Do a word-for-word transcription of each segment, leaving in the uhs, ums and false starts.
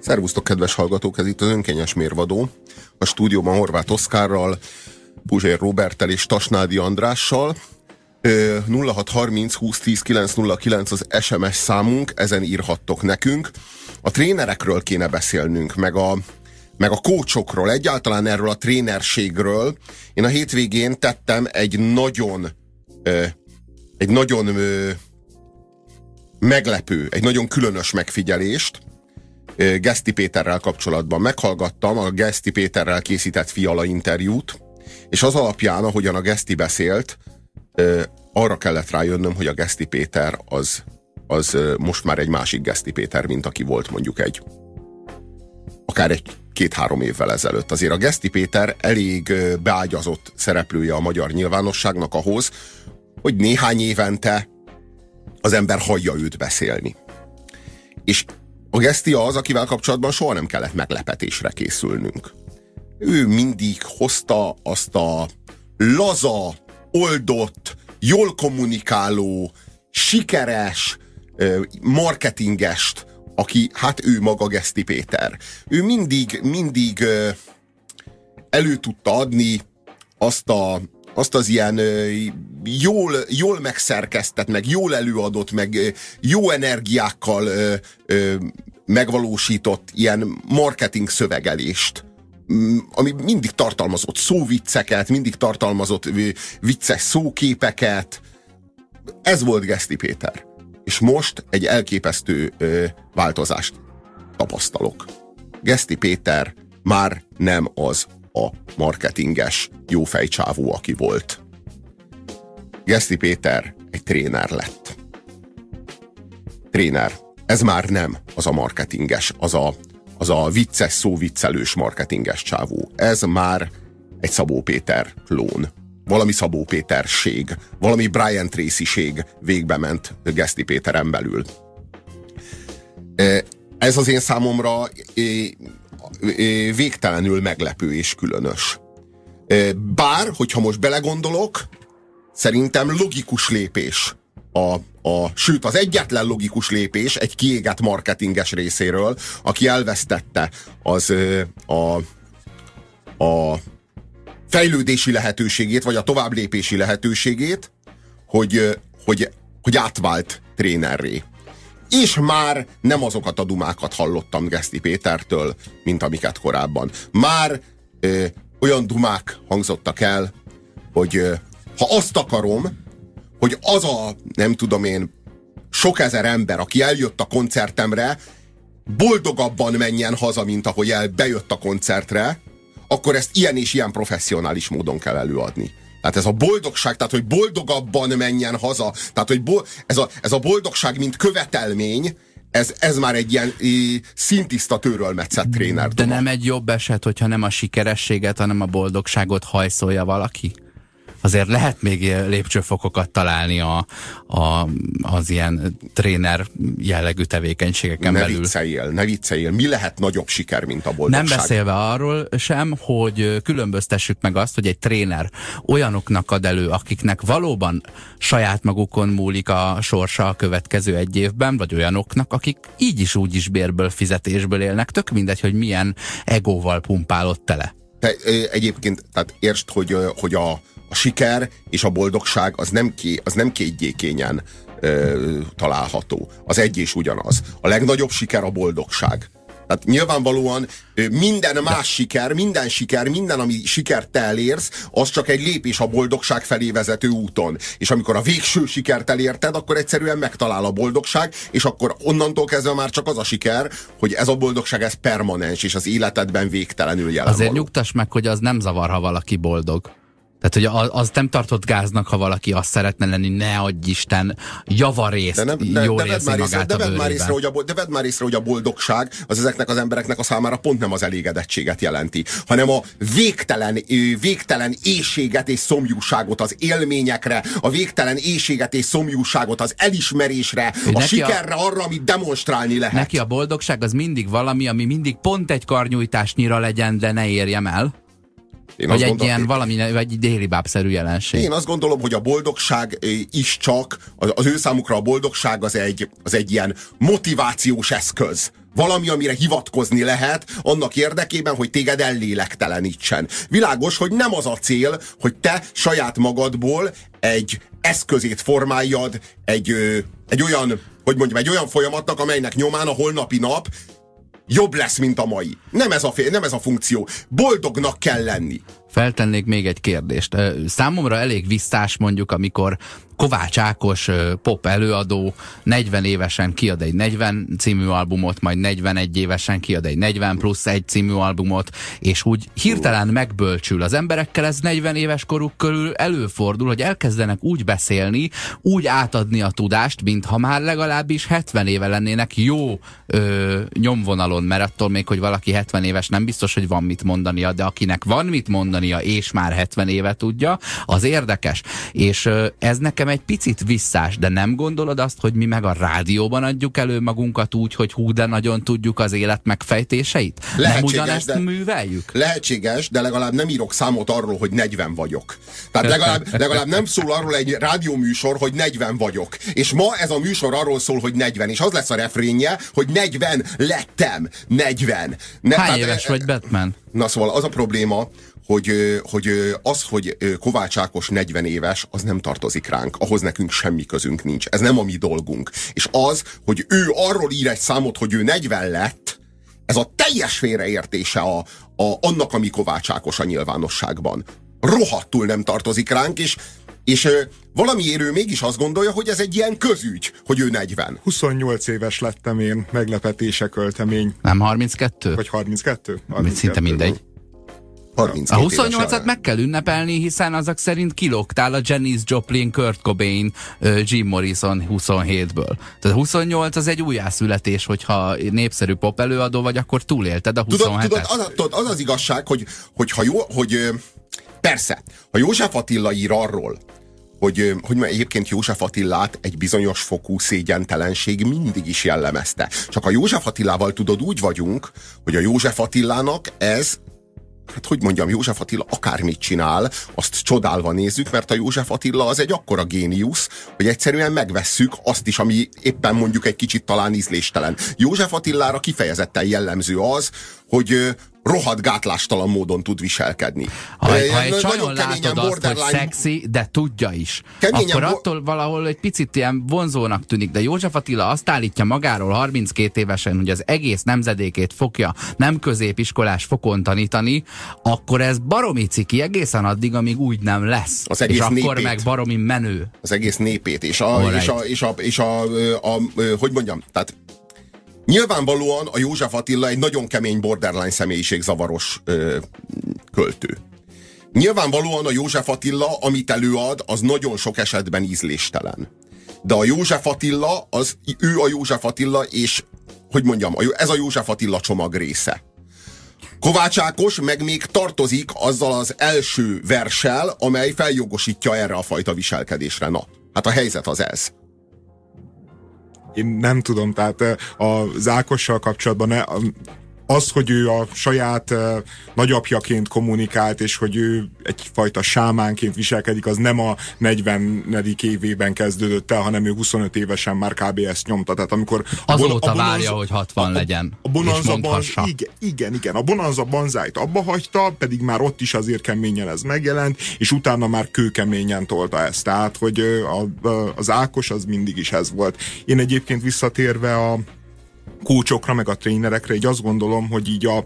Szervusztok, kedves hallgatók! Ez itt az Önkényes Mérvadó. A stúdióban Horváth Oszkárral, Puzsér Róberttel és Tasnádi Andrással. nulla hat harminc húsz tíz kilenc nulla kilenc az es em es számunk, ezen írhattok nekünk. A trénerekről kéne beszélnünk, meg a, meg a kócsokról, egyáltalán erről a trénerségről. Én a hétvégén tettem egy nagyon egy nagyon meglepő, egy nagyon különös megfigyelést Geszti Péterrel kapcsolatban. Meghallgattam a Geszti Péterrel készített Fiala interjút, és az alapján, ahogyan a Geszti beszélt, arra kellett rájönnöm, hogy a Geszti Péter az, az most már egy másik Geszti Péter, mint aki volt mondjuk egy akár egy két-három évvel ezelőtt. Azért a Geszti Péter elég beágyazott szereplője a magyar nyilvánosságnak ahhoz, hogy néhány évente az ember hallja őt beszélni. És a Geszti az, akivel kapcsolatban soha nem kellett meglepetésre készülnünk. Ő mindig hozta azt a laza, oldott, jól kommunikáló, sikeres marketingest, aki, hát ő maga Geszti Péter. Ő mindig, mindig elő tudta adni azt a azt az ilyen jól, jól megszerkesztett, meg jól előadott, meg jó energiákkal megvalósított ilyen marketing szövegelést, ami mindig tartalmazott szóvicceket, mindig tartalmazott vicces szóképeket. Ez volt Geszti Péter. És most egy elképesztő változást tapasztalok. Geszti Péter már nem az a marketinges jófejcsávú, aki volt. Geszti Péter egy tréner lett. Tréner. Ez már nem az a marketinges, az a, az a vicces, szóviccelős marketinges csávú. Ez már egy Szabó Péter klón. Valami Szabó Péterség, valami Brian Tracy-ség végbe ment Geszti Péteren belül. Ez az én számomra végtelenül meglepő és különös. Bár, hogyha most belegondolok, szerintem logikus lépés. A, a, sőt, az egyetlen logikus lépés egy kiégett marketinges részéről, aki elvesztette az a, a fejlődési lehetőségét, vagy a továbblépési lehetőségét, hogy, hogy, hogy átvált trénerré. És már nem azokat a dumákat hallottam Geszti Pétertől, mint amiket korábban. Már ö, olyan dumák hangzottak el, hogy ö, ha azt akarom, hogy az a, nem tudom én, sok ezer ember, aki eljött a koncertemre, boldogabban menjen haza, mint ahogy el bejött a koncertre, akkor ezt ilyen és ilyen professzionális módon kell előadni. Tehát ez a boldogság, tehát hogy boldogabban menjen haza, tehát hogy bo- ez, a, ez a boldogság, mint követelmény, ez, ez már egy ilyen í, szintiszta tőrölmetszett tréner. De nem egy jobb eset, hogyha nem a sikerességet, hanem a boldogságot hajszolja valaki? Azért lehet még lépcsőfokokat találni a, a, az ilyen tréner jellegű tevékenységeken ne belül. Ne vicceljél, ne vicceljél. Mi lehet nagyobb siker, mint a boldogság? Nem beszélve arról sem, hogy különböztessük meg azt, hogy egy tréner olyanoknak ad elő, akiknek valóban saját magukon múlik a sorsa a következő egy évben, vagy olyanoknak, akik így is úgy is bérből, fizetésből élnek. Tök mindegy, hogy milyen egóval pumpálod tele. Te, egyébként, tehát értsd, hogy, hogy a A siker és a boldogság az nem, ké, az nem kétgyékényen ö, található. Az egy és ugyanaz. A legnagyobb siker a boldogság. Tehát nyilvánvalóan ö, minden más siker, minden siker, minden, ami sikert te elérsz, az csak egy lépés a boldogság felé vezető úton. És amikor a végső sikert elérted, akkor egyszerűen megtalál a boldogság, és akkor onnantól kezdve már csak az a siker, hogy ez a boldogság, ez permanens, és az életedben végtelenül jelen. Azért való. Nyugtass meg, hogy az nem zavar, ha valaki boldog. Tehát, hogy az nem tartott gáznak, ha valaki azt szeretne lenni, ne adj Isten, javarészt, jól érzi magát a bőrében. De vedd már észre, hogy a boldogság az ezeknek az embereknek a számára pont nem az elégedettséget jelenti, hanem a végtelen, végtelen éhséget és szomjúságot az élményekre, a végtelen éhséget és szomjúságot az elismerésre, a sikerre, a, arra, amit demonstrálni lehet. Neki a boldogság az mindig valami, ami mindig pont egy karnyújtásnyira legyen, de ne érjem el. Én vagy egy gondolom, ilyen valami, vagy délibábszerű jelenség. Én azt gondolom, hogy a boldogság is csak, az ő számukra a boldogság az egy, az egy ilyen motivációs eszköz. Valami, amire hivatkozni lehet, annak érdekében, hogy téged ellélektelenítsen. Világos, hogy nem az a cél, hogy te saját magadból egy eszközét formáljad egy, egy olyan, hogy mondjam, egy olyan folyamatnak, amelynek nyomán a holnapi nap jobb lesz, mint a mai. Nem ez a, nem ez a funkció. Boldognak kell lenni. Feltennék még egy kérdést. Számomra elég visszás mondjuk, amikor Kovács Ákos pop előadó negyven évesen kiad egy negyven című albumot, majd negyvenegy évesen kiad egy negyven plusz egy című albumot, és úgy hirtelen megbölcsül. Az emberekkel ez negyven éves koruk körül előfordul, hogy elkezdenek úgy beszélni, úgy átadni a tudást, mintha már legalábbis hetven éve lennének jó ö, nyomvonalon, mert attól még, hogy valaki hetven éves, nem biztos, hogy van mit mondania, de akinek van mit mondania, és már hetven éve tudja, az érdekes. És ö, ez nekem egy picit visszás, de nem gondolod azt, hogy mi meg a rádióban adjuk elő magunkat úgy, hogy hú, de nagyon tudjuk az élet megfejtéseit? Nem ugyanezt de, műveljük? Lehetséges, de legalább nem írok számot arról, hogy negyven vagyok. Tehát legalább, legalább nem szól arról egy rádióműsor, hogy negyven vagyok. És ma ez a műsor arról szól, hogy negyven, és az lesz a refrénje, hogy negyven lettem, negyven. Ne, Hány éves e, vagy Batman? Na szóval az a probléma, Hogy, hogy az, hogy Kovács Ákos negyven éves, az nem tartozik ránk. Ahhoz nekünk semmi közünk nincs. Ez nem a mi dolgunk. És az, hogy ő arról ír egy számot, hogy ő negyven lett, ez a teljes félreértése a, a, annak, ami Kovács Ákos a nyilvánosságban. Rohadtul nem tartozik ránk, és, és valamiért ő mégis azt gondolja, hogy ez egy ilyen közügy, hogy ő negyven. huszonnyolc éves lettem én, meglepetése költemény. Nem harminckettő? Vagy harminckettő? harminckettő. Szinte mindegy. A huszonnyolcat meg kell ünnepelni, hiszen azok szerint kilógtál a Janis Joplin, Kurt Cobain, Jim Morrison huszonhétből. Tehát huszonnyolc az egy újjászületés, hogyha népszerű pop előadó vagy, akkor túlélted a huszonhetet. Tudod, tudod az, az az igazság, hogy, hogy, ha jó, hogy persze, ha József Attila ír arról, hogy, hogy egyébként József Attilát egy bizonyos fokú szégyentelenség mindig is jellemezte. Csak a József Attilával tudod úgy vagyunk, hogy a József Attilának ez hát hogy mondjam, József Attila akármit csinál, azt csodálva nézzük, mert a József Attila az egy akkora géniusz, hogy egyszerűen megvesszük azt is, ami éppen mondjuk egy kicsit talán ízléstelen. József Attilára kifejezetten jellemző az, hogy rohadt gátlástalan módon tud viselkedni. Ha, e, ha egy csajon látod azt, hogy szexi, de tudja is, keményen akkor attól valahol egy picit ilyen vonzónak tűnik, de József Attila azt állítja magáról harminckét évesen, hogy az egész nemzedékét fogja nem középiskolás fokon tanítani, akkor ez baromi ciki egészen addig, amíg úgy nem lesz. Az egész és népét. Akkor meg baromi menő. Az egész népét, és a, right. és a, és a, és a, a, a hogy mondjam, tehát nyilvánvalóan a József Attila egy nagyon kemény borderline személyiségzavaros ö, költő. Nyilvánvalóan a József Attila, amit előad, az nagyon sok esetben ízléstelen. De a József Attila, az, ő a József Attila, és hogy mondjam, ez a József Attila csomag része. Kovács Ákos meg még tartozik azzal az első verssel, amely feljogosítja erre a fajta viselkedésre. Na, hát a helyzet az ez. Én nem tudom, tehát az Ákossal kapcsolatban az, hogy ő a saját nagyapjaként kommunikált, és hogy ő egyfajta sámánként viselkedik, az nem a negyvenedik évében kezdődött el, hanem ő huszonöt évesen már kb. Ezt nyomta. Tehát amikor azóta várja, hogy hatvan legyen, és mondhassa. Igen, igen, igen. A Bonanza Banzáit abba hagyta, pedig már ott is azért keményen ez megjelent, és utána már kőkeményen tolta ezt. Tehát, hogy a, az Ákos az mindig is ez volt. Én egyébként visszatérve a kócsokra, meg a trénerekre, így azt gondolom, hogy így a,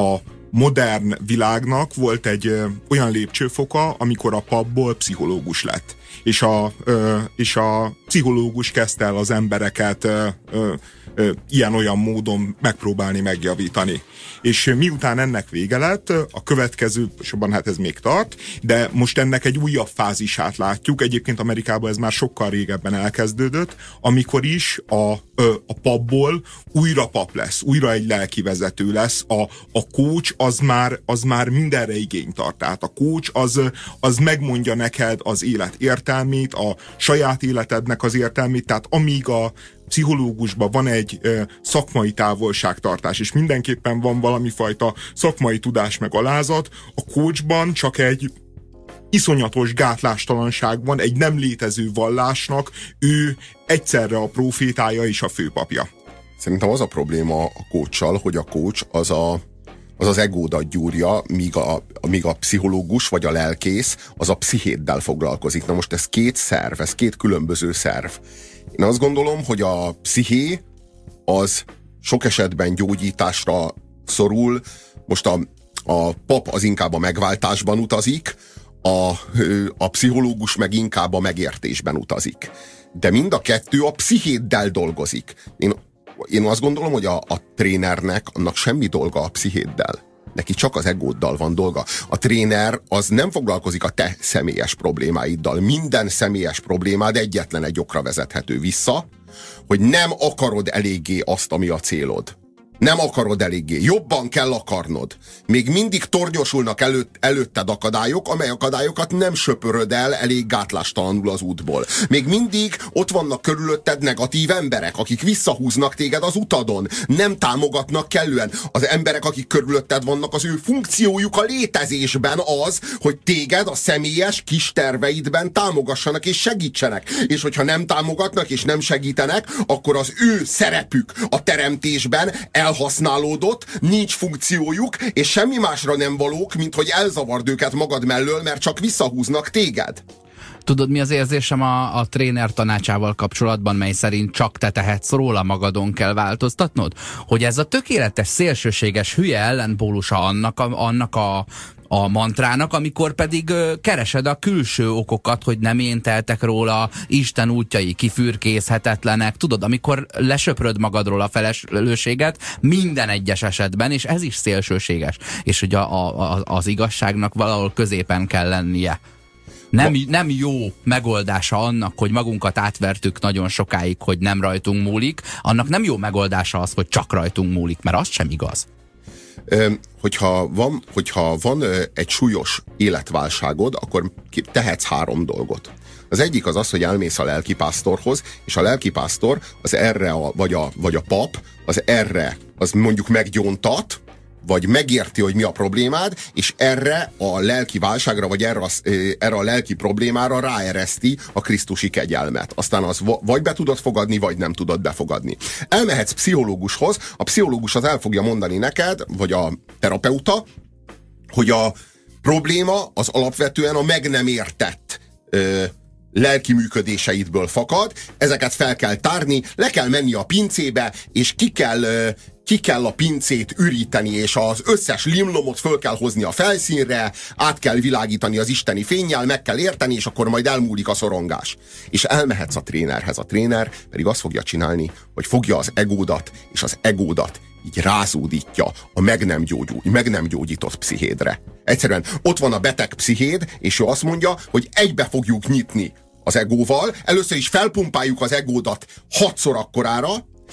a modern világnak volt egy ö, olyan lépcsőfoka, amikor a papból pszichológus lett. És a, ö, és a pszichológus kezdte el az embereket ö, ö, ö, ilyen-olyan módon megpróbálni megjavítani. És miután ennek vége lett, a következő, és abban hát ez még tart, de most ennek egy újabb fázisát látjuk. Egyébként Amerikában ez már sokkal régebben elkezdődött, amikor is a, ö, a papból újra pap lesz, újra egy lelkivezető lesz. A, a coach az már, az már mindenre igényt tart. Tehát a coach az, az megmondja neked az élet értelmét, a saját életednek az értelmét, tehát amíg a pszichológusban van egy szakmai távolságtartás, és mindenképpen van valami fajta szakmai tudás meg alázat, a coachban csak egy iszonyatos gátlástalanságban egy nem létező vallásnak ő egyszerre a profétája és a főpapja. Szerintem az a probléma a coachsal, hogy a coach az a, az, az egódat gyúrja, míg a, míg a pszichológus vagy a lelkész az a pszichéddel foglalkozik. Na most ez két szerv, ez két különböző szerv. Én azt gondolom, hogy a psziché az sok esetben gyógyításra szorul. Most a, a pap az inkább a megváltásban utazik, a, a pszichológus meg inkább a megértésben utazik. De mind a kettő a pszichéddel dolgozik. Én, én azt gondolom, hogy a, a trénernek annak semmi dolga a pszichéddel. Neki csak az egóddal van dolga. A tréner az nem foglalkozik a te személyes problémáiddal. Minden személyes problémád egyetlen egy okra vezethető vissza, hogy nem akarod eléggé azt, ami a célod. Nem akarod eléggé. Jobban kell akarnod. Még mindig tornyosulnak előtt, előtted akadályok, amely akadályokat nem söpöröd el elég gátlástalanul az útból. Még mindig ott vannak körülötted negatív emberek, akik visszahúznak téged az utadon. Nem támogatnak kellően. Az emberek, akik körülötted vannak, az ő funkciójuk a létezésben az, hogy téged a személyes kis terveidben támogassanak és segítsenek. És hogyha nem támogatnak és nem segítenek, akkor az ő szerepük a teremtésben el elhasználódott, nincs funkciójuk, és semmi másra nem valók, mint hogy elzavard őket magad mellől, mert csak visszahúznak téged. Tudod, mi az érzésem a, a tréner tanácsával kapcsolatban, mely szerint csak te tehetsz róla, magadon kell változtatnod? Hogy ez a tökéletes, szélsőséges hülye ellenpólusa annak a, annak a a mantrának, amikor pedig ö, keresed a külső okokat, hogy nem én teltek róla, Isten útjai kifürkészhetetlenek, tudod, amikor lesöpröd magadról a felelősséget minden egyes esetben, és ez is szélsőséges, és hogy a, a, a, az igazságnak valahol középen kell lennie. Nem, nem jó megoldása annak, hogy magunkat átvertük nagyon sokáig, hogy nem rajtunk múlik, annak nem jó megoldása az, hogy csak rajtunk múlik, mert az sem igaz. Hogyha van, hogyha van egy súlyos életválságod, akkor tehetsz három dolgot. Az egyik az az, hogy elmész a lelkipásztorhoz, és a lelkipásztor az erre, a, vagy, a, vagy a pap, az erre, az mondjuk meggyóntat, vagy megérti, hogy mi a problémád, és erre a lelki válságra, vagy erre a, erre a lelki problémára ráereszti a krisztusi kegyelmet. Aztán az vagy be tudod fogadni, vagy nem tudod befogadni. Elmehetsz pszichológushoz, a pszichológus az el fogja mondani neked, vagy a terapeuta, hogy a probléma az alapvetően a meg nem értett ö, lelki működéseidből fakad, ezeket fel kell tárni, le kell menni a pincébe, és ki kell... Ö, ki kell a pincét üríteni, és az összes limlomot föl kell hozni a felszínre, át kell világítani az isteni fénnyel, meg kell érteni, és akkor majd elmúlik a szorongás. És elmehetsz a trénerhez. A tréner pedig azt fogja csinálni, hogy fogja az egódat, és az egódat így rázúdítja a meg nem, gyógyul, meg nem gyógyított pszichédre. Egyszerűen ott van a beteg pszichéd, és ő azt mondja, hogy egybe fogjuk nyitni az egóval, először is felpumpáljuk az egódat hatszor akkorára,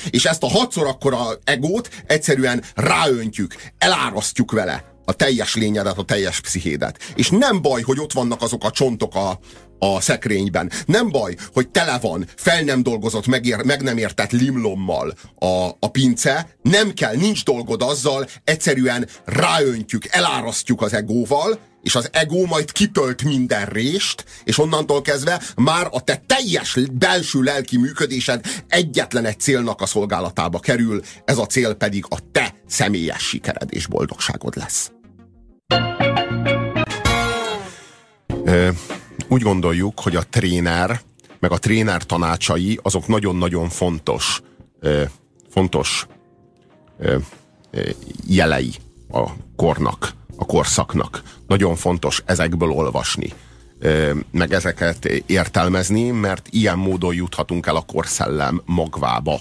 és ezt a hatszor akkora egót egyszerűen ráöntjük, elárasztjuk vele a teljes lényedet, a teljes pszichédet. És nem baj, hogy ott vannak azok a csontok a, a szekrényben. Nem baj, hogy tele van, fel nem dolgozott, megér, meg nem értett limlommal a, a pince. Nem kell, nincs dolgod azzal, egyszerűen ráöntjük, elárasztjuk az egóval, és az ego majd kitölt minden rést, és onnantól kezdve már a te teljes belső lelki működésed egyetlen egy célnak a szolgálatába kerül, ez a cél pedig a te személyes sikered és boldogságod lesz. Úgy gondoljuk, hogy a tréner, meg a tréner tanácsai, azok nagyon-nagyon fontos, fontos jelei a kornak, a korszaknak. Nagyon fontos ezekből olvasni, meg ezeket értelmezni, mert ilyen módon juthatunk el a korszellem magvába.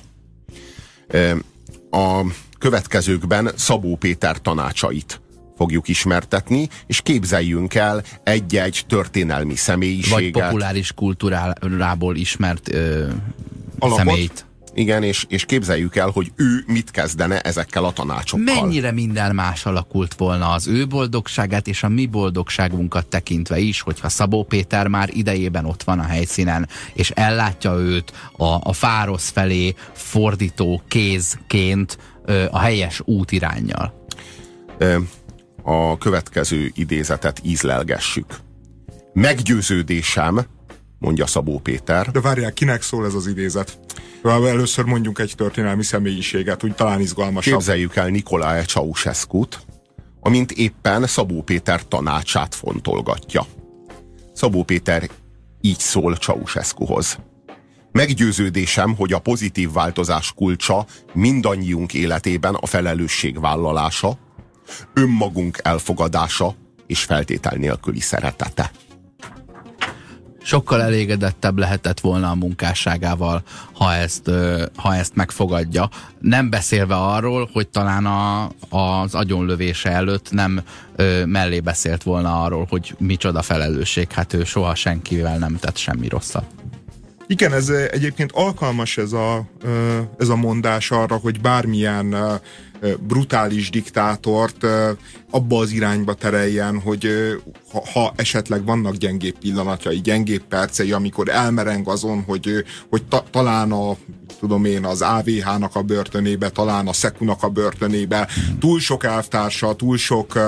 A következőkben Szabó Péter tanácsait fogjuk ismertetni, és képzeljünk el egy-egy történelmi személyiséget. Vagy populáris kultúrából ismert ö, alakot, személyt. Igen, és, és képzeljük el, hogy ő mit kezdene ezekkel a tanácsokkal. Mennyire minden más alakult volna az ő boldogságát és a mi boldogságunkat tekintve is, hogyha Szabó Péter már idejében ott van a helyszínen, és ellátja őt a, a Fárosz felé fordító kézként a helyes út iránnyal. A következő idézetet ízlelgessük. Meggyőződésem, mondja Szabó Péter. De várjál, kinek szól ez az idézet? Először mondjunk egy történelmi személyiséget, úgy talán izgalmasabb. Képzeljük el Nicolae Ceausescut, amint éppen Szabó Péter tanácsát fontolgatja. Szabó Péter így szól Ceausescuhoz. Meggyőződésem, hogy a pozitív változás kulcsa mindannyiunk életében a felelősségvállalása, önmagunk elfogadása és feltétel nélküli szeretete. Sokkal elégedettebb lehetett volna a munkásságával, ha ezt, ha ezt megfogadja. Nem beszélve arról, hogy talán a, az agyonlövése előtt nem ö, mellé beszélt volna arról, hogy micsoda felelősség. Hát ő soha senkivel nem tett semmi rosszat. Igen, ez egyébként alkalmas ez a, ez a mondás arra, hogy bármilyen brutális diktátort abba az irányba tereljen, hogy ha, ha esetleg vannak gyengébb pillanatjai, gyengébb percei, amikor elmereng azon, hogy, hogy ta, talán a, tudom én, az á vé há-nak a börtönébe, talán a Szekunak a börtönébe, túl sok elvtársa, túl sok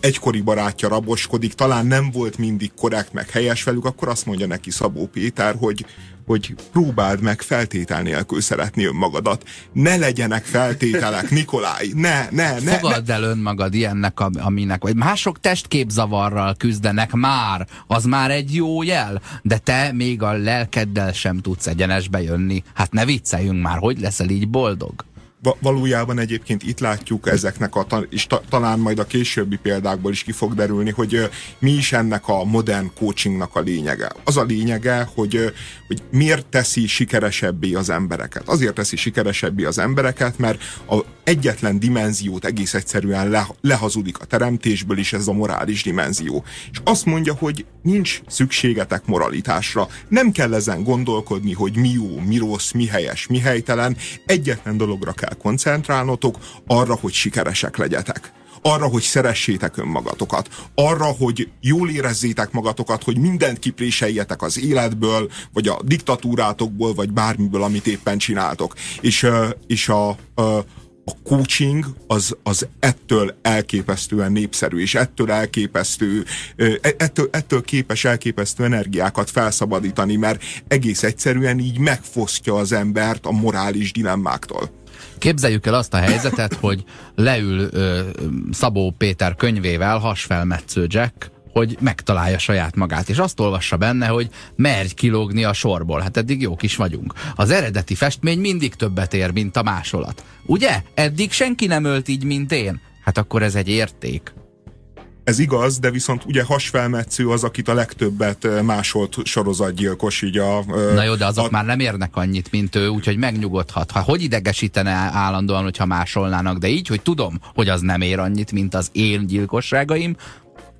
egykori barátja raboskodik, talán nem volt mindig korrekt meg helyes velük, akkor azt mondja neki Szabó Péter, hogy hogy próbáld meg feltétel nélkül szeretni önmagadat. Ne legyenek feltételek, Nikolaj, ne, ne, ne. Fogadd el önmagad ilyennek, aminek, vagy mások testképzavarral küzdenek már, az már egy jó jel, de te még a lelkeddel sem tudsz egyenesbe jönni. Hát ne vicceljünk már, hogy leszel így boldog? Valójában egyébként itt látjuk ezeknek, a, és ta, talán majd a későbbi példákból is ki fog derülni, hogy mi is ennek a modern coachingnak a lényege. Az a lényege, hogy, hogy miért teszi sikeresebbé az embereket. Azért teszi sikeresebbé az embereket, mert a egyetlen dimenziót egész egyszerűen le, lehazudik a teremtésből is, ez a morális dimenzió. És azt mondja, hogy nincs szükségetek moralitásra. Nem kell ezen gondolkodni, hogy mi jó, mi rossz, mi helyes, mi helytelen. Egyetlen dologra kell koncentrálnotok, arra, hogy sikeresek legyetek. Arra, hogy szeressétek önmagatokat. Arra, hogy jól érezzétek magatokat, hogy mindent kipréseljetek az életből, vagy a diktatúrátokból, vagy bármiből, amit éppen csináltok. És, és a, a A coaching az, az ettől elképesztően népszerű, és ettől elképesztő, ettől, ettől képes elképesztő energiákat felszabadítani, mert egész egyszerűen így megfosztja az embert a morális dilemmáktól. Képzeljük el azt a helyzetet, hogy leül ö, Szabó Péter könyvével hasfelmetsző Jack, hogy megtalálja saját magát, és azt olvassa benne, hogy merj kilógni a sorból. Hát eddig jók is vagyunk. Az eredeti festmény mindig többet ér, mint a másolat. Ugye? Eddig senki nem ölt így, mint én. Hát akkor ez egy érték. Ez igaz, de viszont ugye hasfelmetsző az, akit a legtöbbet másolt sorozatgyilkos, így a... Na jó, de azok a... már nem érnek annyit, mint ő, úgyhogy megnyugodhat. Ha, hogy idegesítene állandóan, hogyha másolnának, de így, hogy tudom, hogy az nem ér annyit, mint az én gyilkosságaim,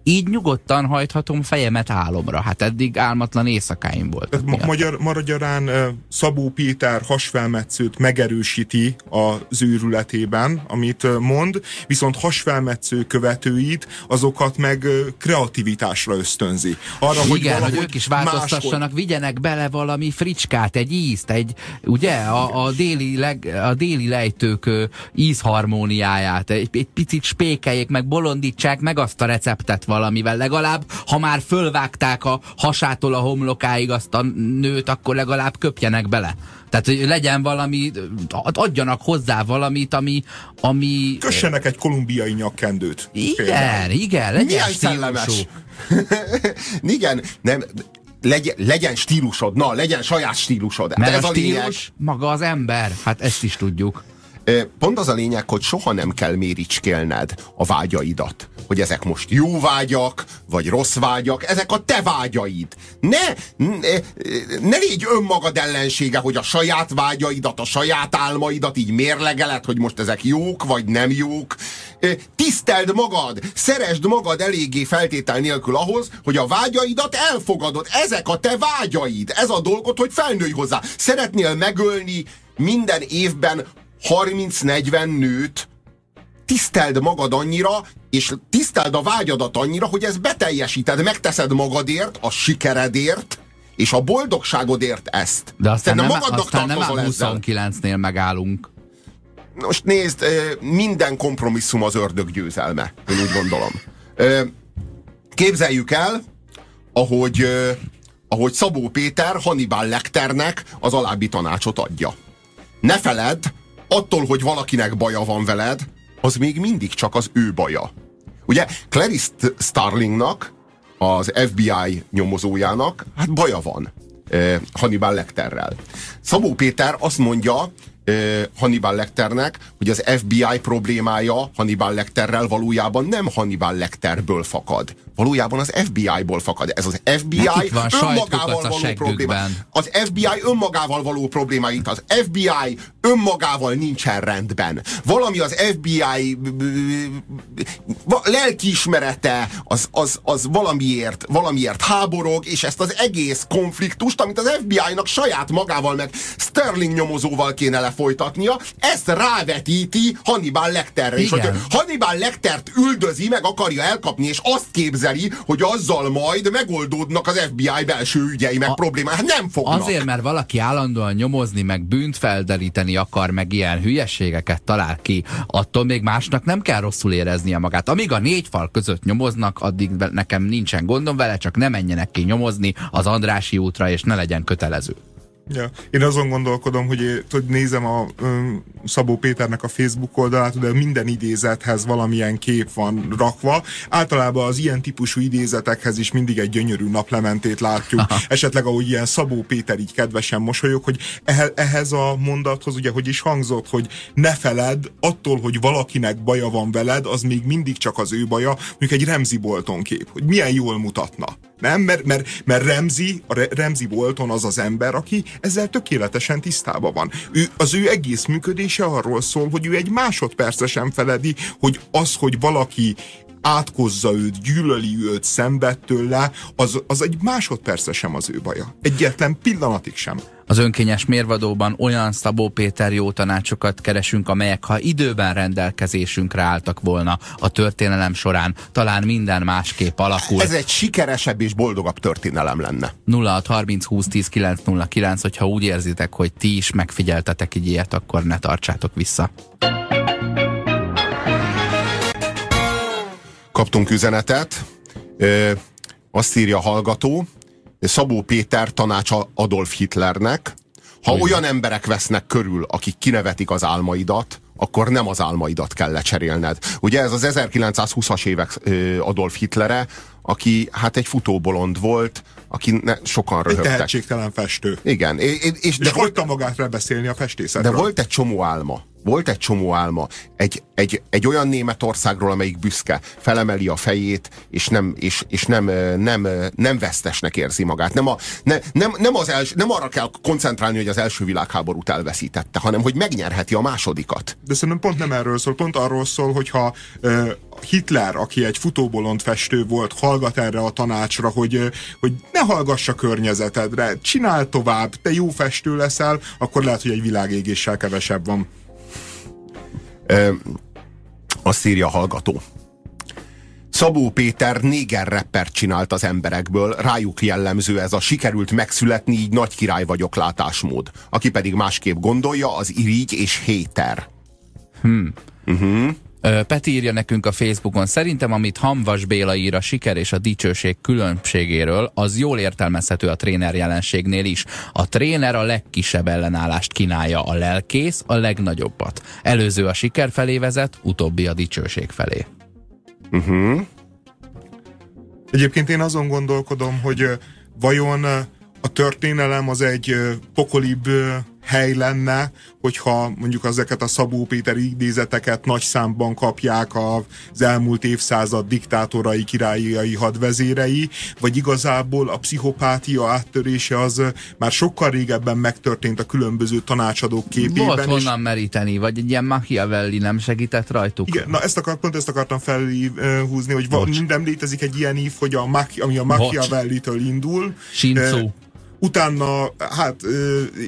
így nyugodtan hajthatom fejemet álomra. Hát eddig álmatlan éjszakáim volt. Ma magyar, magyarán Szabó Péter hasfelmetszőt megerősíti az őrületében, amit mond, viszont hasfelmetsző követőit, azokat meg kreativitásra ösztönzi. Arra, igen, hogy, hogy ők is változtassanak, máskor... vigyenek bele valami fricskát, egy ízt, egy, ugye, a, a, déli, leg, a déli lejtők ízharmóniáját, egy, egy picit spékeljék, meg bolondítsák meg azt a receptet valamivel. Legalább, ha már fölvágták a hasától a homlokáig azt a nőt, akkor legalább köpjenek bele. Tehát, hogy legyen valami, adjanak hozzá valamit, ami... ami... Kössenek egy kolumbiai nyakkendőt. Igen, például. Igen, legyen stílusú. Igen, nem... Legyen, legyen stílusod, na, legyen saját stílusod. Mert ez a stílus maga az ember. Hát ezt is tudjuk. Pont az a lényeg, hogy soha nem kell méricskélned a vágyaidat. Hogy ezek most jó vágyak, vagy rossz vágyak, ezek a te vágyaid. Ne, ne, ne légy önmagad ellensége, hogy a saját vágyaidat, a saját álmaidat így mérlegeled, hogy most ezek jók, vagy nem jók. Tiszteld magad, szeresd magad eléggé feltétel nélkül ahhoz, hogy a vágyaidat elfogadod. Ezek a te vágyaid, ez a dolgot, hogy felnőj hozzá. Szeretnél megölni minden évben harminc-negyven nőt, tiszteld magad annyira, és tiszteld a vágyadat annyira, hogy ezt beteljesíted, megteszed magadért, a sikeredért, és a boldogságodért ezt. De aztán nem, aztán nem huszonkilencnél megállunk. Most nézd, minden kompromisszum az ördög győzelme, én úgy gondolom. Képzeljük el, ahogy, ahogy Szabó Péter Hannibal Lecternek az alábbi tanácsot adja. Ne feledd, attól, hogy valakinek baja van veled, az még mindig csak az ő baja. Ugye Clarice Starlingnak, az ef bé i nyomozójának, hát baja van eh, Hannibal Lecterrel. Szabó Péter azt mondja eh, Hannibal Lecternek, hogy az ef bé i problémája Hannibal Lecterrel valójában nem Hannibal Lecterből fakad. Valójában az ef bé i-ból fakad. Ez az ef bé i önmagával való problémája. Az ef bé i önmagával való problémáit. Az ef bé i önmagával nincsen rendben. Valami az ef bé i lelkiismerete az, az, az valamiért, valamiért háborog, és ezt az egész konfliktust, amit az ef bé i-nak saját magával meg Sterling nyomozóval kéne lefolytatnia, ezt rávetíti Hannibal Lecterre. És hogy Hannibal Lectert üldözi, meg akarja elkapni, és azt képzeli, hogy azzal majd megoldódnak az ef bé i belső ügyei, meg problémák. Hát nem fognak. Azért, mert valaki állandóan nyomozni, meg bűnt felderíteni akar, meg ilyen hülyeségeket talál ki, attól még másnak nem kell rosszul éreznie magát. Amíg a négy fal között nyomoznak, addig nekem nincsen gondom vele, csak ne menjenek ki nyomozni az Andrássy útra, és ne legyen kötelező. Ja. Én azon gondolkodom, hogy, hogy nézem a um, Szabó Péternek a Facebook oldalát, de minden idézethez valamilyen kép van rakva. Általában az ilyen típusú idézetekhez is mindig egy gyönyörű naplementét látjuk. Aha. Esetleg ahogy ilyen Szabó Péter így kedvesen mosolyog, hogy ehhez a mondathoz, ugye, hogy is hangzott, hogy ne feledd, attól, hogy valakinek baja van veled, az még mindig csak az ő baja, mondjuk egy Remzi Bolton kép, hogy milyen jól mutatna. Nem? Mert, mert, mert Remzi, a Remzi Bolton az az ember, aki ezzel tökéletesen tisztában van. Ő, az ő egész működése arról szól, hogy ő egy másodpercre sem feledi, hogy az, hogy valaki átkozza őt, gyűlöli őt, szenved tőle, az, az egy másodpercre sem az ő baja. Egyetlen pillanatig sem. Az önkényes mérvadóban olyan Szabó Péter jó tanácsokat keresünk, amelyek, ha időben rendelkezésünkre álltak volna a történelem során, talán minden másképp alakul. Ez egy sikeresebb és boldogabb történelem lenne. nulla hat harminc húsz tíz kilenc nulla kilenc, hogyha úgy érzitek, hogy ti is megfigyeltetek így ilyet, akkor ne tartsátok vissza. Kaptunk üzenetet, e, azt írja a hallgató, Szabó Péter tanácsa Adolf Hitlernek, ha Ugyan. olyan emberek vesznek körül, akik kinevetik az álmaidat, akkor nem az álmaidat kell lecserélned. Ugye ez az ezerkilencszázhúszas évek Adolf Hitlere, aki hát egy futóbolond volt, aki ne, sokan röhögtek. Egy tehetségtelen festő. Igen. És, és, és de hagyta magát rebeszélni a festészetről. De volt egy csomó álma. Volt egy csomó álma, egy, egy, egy olyan Németországról, amelyik büszke, felemeli a fejét, és nem, és, és nem, nem, nem vesztesnek érzi magát. Nem, a, ne, nem, nem, az els, nem arra kell koncentrálni, hogy az első világháborút elveszítette, hanem hogy megnyerheti a másodikat. De szerintem pont nem erről szól, pont arról szól, hogyha uh, Hitler, aki egy futóbolond festő volt, hallgat erre a tanácsra, hogy, hogy ne hallgass a környezetedre, csinál tovább, te jó festő leszel, akkor lehet, hogy egy világégéssel kevesebb van. E, azt írja a hallgató. Szabó Péter néger rappert csinált az emberekből, rájuk jellemző ez a sikerült megszületni, így nagy király vagyok látásmód. Aki pedig másképp gondolja, az irigy és héter. Hmm. Uh-huh. Peti írja nekünk a Facebookon, szerintem amit Hamvas Béla ír a siker és a dicsőség különbségéről, az jól értelmezhető a tréner jelenségnél is. A tréner a legkisebb ellenállást kínálja, a lelkész a legnagyobbat. Előző a siker felé vezet, utóbbi a dicsőség felé. Uh-huh. Egyébként én azon gondolkodom, hogy vajon a történelem az egy pokolibb hely lenne, hogyha mondjuk ezeket a Szabó Péter idézeteket nagy számban kapják az elmúlt évszázad diktátorai, királyai, hadvezérei, vagy igazából a pszichopátia áttörése az már sokkal régebben megtörtént a különböző tanácsadók képében. Volt honnan és... meríteni, vagy egy ilyen Machiavelli nem segített rajtuk? Igen, na ezt akart, pont ezt akartam felhúzni, hogy Bocs. minden létezik egy ilyen ív, hogy a Machi, ami a Machiavelli-től indul. Shinzo. Utána, hát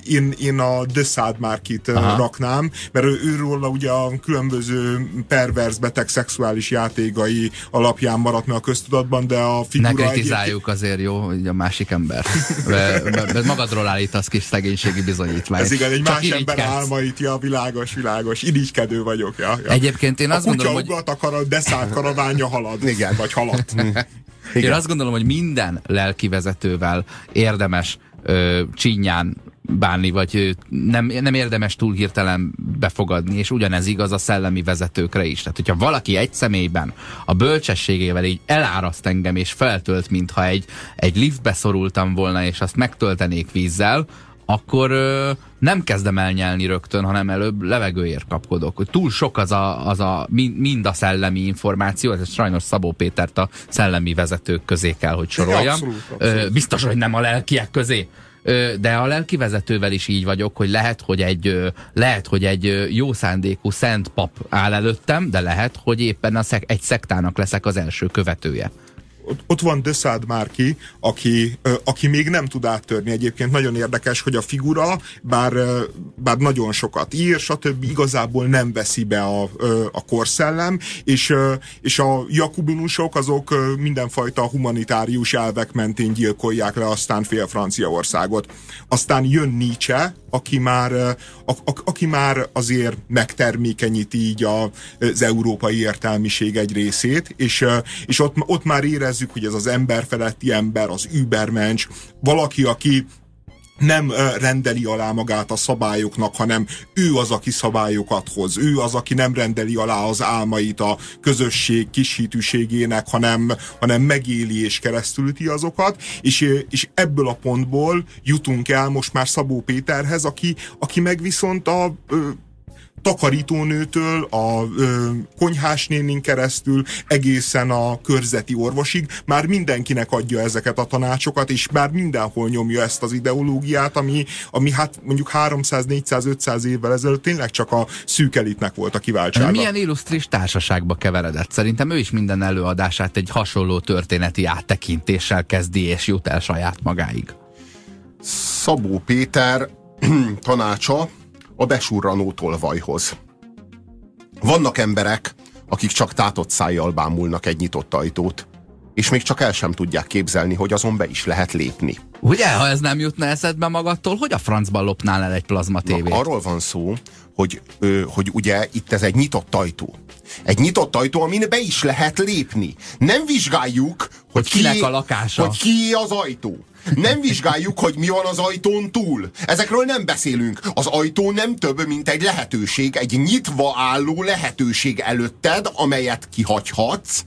én, én a The Sad Market raknám, mert őróla ugye a különböző pervers beteg szexuális játékai alapján maradt meg a köztudatban, de a figura... Ne kritizáljuk azért, jó, hogy a másik ember. Mert magadról állítasz kis szegénységi bizonyítványt. Ez igen, egy csak más ember álmait, ja, világos, világos, irigykedő vagyok. Ja, ja. Egyébként én azt gondolom, hogy... A kutya ugat, a deszát karaványa halad. Igen. Vagy halad. Igen. Én azt gondolom, hogy minden lelkivezetővel érdemes ö, csínyán bánni, vagy ö, nem, nem érdemes túl hirtelen befogadni, és ugyanez igaz a szellemi vezetőkre is. Tehát, hogyha valaki egy személyben a bölcsességével így eláraszt engem, és feltölt, mintha egy, egy liftbe szorultam volna, és azt megtöltenék vízzel, akkor ö, nem kezdem elnyelni rögtön, hanem előbb levegőért kapkodok. Túl sok az a, az a mind a szellemi információ, ez sajnos Szabó Pétert a szellemi vezetők közé kell, hogy soroljam. Abszolút, abszolút. Ö, biztos, hogy nem a lelkiek közé. De a lelkivezetővel is így vagyok, hogy lehet, hogy egy, lehet, hogy egy jó szándékú szent pap áll előttem, de lehet, hogy éppen a szek, egy szektának leszek az első követője. Ott van The Sad Marky, aki, aki még nem tud áttörni egyébként. Nagyon érdekes, hogy a figura, bár, bár nagyon sokat ír, stb. Igazából nem veszi be a, a korszellem, és, és a jakubinusok azok mindenfajta humanitárius elvek mentén gyilkolják le aztán fél Franciaországot. Aztán jön Nietzsche, aki már, a, a, aki már azért megtermékenyíti így a, az európai értelmiség egy részét, és, és ott, ott már érez, hogy ez az ember feletti ember, az übermensch, valaki, aki nem rendeli alá magát a szabályoknak, hanem ő az, aki szabályokat hoz. Ő az, aki nem rendeli alá az álmait a közösség kishitűségének, hanem, hanem megéli és keresztülüti azokat, és, és ebből a pontból jutunk el most már Szabó Péterhez, aki, aki meg viszont a... takarítónőtől, a ö, konyhásnénin keresztül, egészen a körzeti orvosig, már mindenkinek adja ezeket a tanácsokat, és már mindenhol nyomja ezt az ideológiát, ami, ami hát mondjuk háromszáz-négyszáz-ötszáz évvel ezelőtt tényleg csak a szűk elitnek volt a kiváltsága. Milyen illusztris társaságba keveredett? Szerintem ő is minden előadását egy hasonló történeti áttekintéssel kezdi, és jut el saját magáig. Szabó Péter tanácsa a besurranó tolvajhoz. Vannak emberek, akik csak tátott szájjal bámulnak egy nyitott ajtót, és még csak el sem tudják képzelni, hogy azon be is lehet lépni. Ugye, ha ez nem jutna eszedbe magadtól, hogy a francban lopnál el egy plazmatévét? Na, arról van szó, hogy, ö, hogy ugye itt ez egy nyitott ajtó. Egy nyitott ajtó, amin be is lehet lépni. Nem vizsgáljuk, hogy, hogy kinek ki, a lakása. Hogy ki az ajtó. Nem vizsgáljuk, hogy mi van az ajtón túl. Ezekről nem beszélünk. Az ajtó nem több, mint egy lehetőség, egy nyitva álló lehetőség előtted, amelyet kihagyhatsz,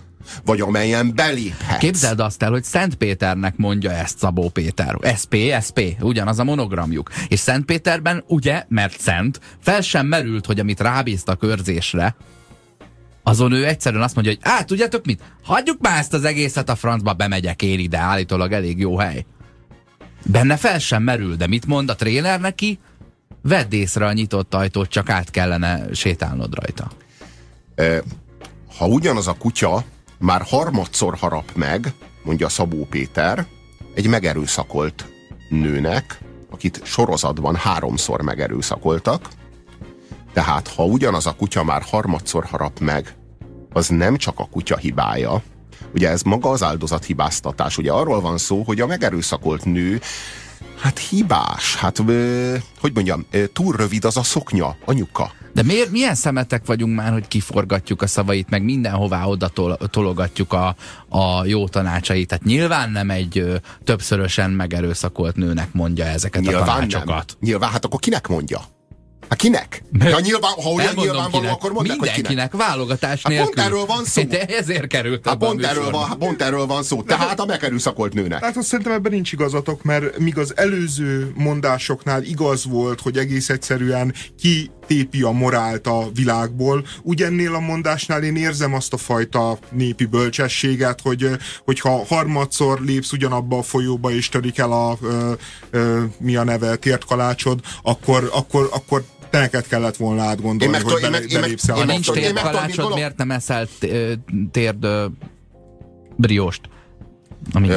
vagy amelyen beléphetsz. Képzeld azt el, hogy Szent Péternek mondja ezt Szabó Péter. es pé, es pé, ugyanaz a monogramjuk. És Szent Péterben, ugye, mert szent, fel sem merült, hogy amit rábíztak őrzésre, azon ő egyszerűen azt mondja, hogy á, tudjátok mit? Hagyjuk már ezt az egészet a francba, bemegyek én ide, állítólag elég jó hely. Benne fel sem merül, de mit mond a tréner neki? Vedd észre a nyitott ajtót, csak át kellene sétálnod rajta. Ha ugyanaz a kutya már harmadszor harap meg, mondja Szabó Péter, egy megerőszakolt nőnek, akit sorozatban háromszor megerőszakoltak, tehát ha ugyanaz a kutya már harmadszor harap meg, az nem csak a kutya hibája, ugye ez maga az áldozathibáztatás. Ugye arról van szó, hogy a megerőszakolt nő hát hibás, hát ö, hogy mondjam, ö, túl rövid az a szoknya, anyuka. De miért, milyen szemetek vagyunk már, hogy kiforgatjuk a szavait, meg mindenhová oda tologatjuk a, a jó tanácsait. Tehát nyilván nem egy ö, többszörösen megerőszakolt nőnek mondja ezeket nyilván a tanácsokat. Nem. Nyilván, hát akkor kinek mondja? Hát kinek? Ja, nyilván, ha olyan nyilvánvaló, akkor mondd meg, hogy kinek. Mindenkinek, válogatás nélkül. Hát pont erről van szó. De ezért került ebben a műsorban. Hát pont erről van szó. Tehát a megerőszakolt nőnek. Hát azt szerintem ebben nincs igazatok, mert míg az előző mondásoknál igaz volt, hogy egész egyszerűen ki tépi a morált a világból. Úgy ennél a mondásnál én érzem azt a fajta népi bölcsességet, hogy, hogyha harmadszor lépsz ugyanabba a folyóba és törik el a ö, ö, mi a neve, tértkalácsod, akkor, akkor, akkor te neked kellett volna átgondolni, hogy belépsz el. Én meg, ha nincs tértkalácsod, miért nem eszel térd brióst?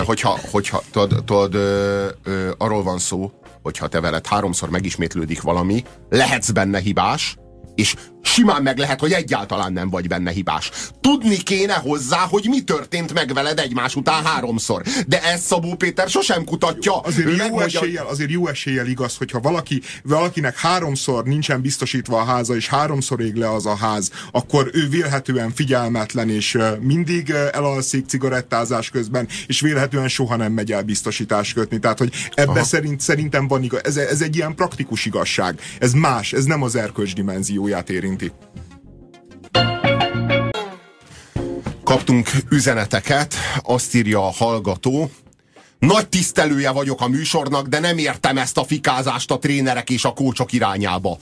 Hogyha, hogyha tudod, tudod, ö, ö, arról van szó, hogyha te veled háromszor megismétlődik valami, lehetsz benne hibás, és simán meg lehet, hogy egyáltalán nem vagy benne hibás. Tudni kéne hozzá, hogy mi történt meg veled egymás után háromszor. De ezt Szabó Péter sosem kutatja. Jó, azért, jó mondja... eséllyel, azért jó eséllyel igaz, hogyha valaki, valakinek háromszor nincsen biztosítva a háza, és háromszor ég le az a ház, akkor ő vélhetően figyelmetlen, és mindig elalszik cigarettázás közben, és vélhetően soha nem megy el biztosítást kötni. Tehát, hogy ebben szerint, szerintem van igaz. Ez, ez egy ilyen praktikus igazság. Ez más, ez nem az erkölcs dimenzióját érinti. Kaptunk üzeneteket, azt írja a hallgató: nagy tisztelője vagyok a műsornak, de nem értem ezt a fikázást a trénerek és a kócsok irányába.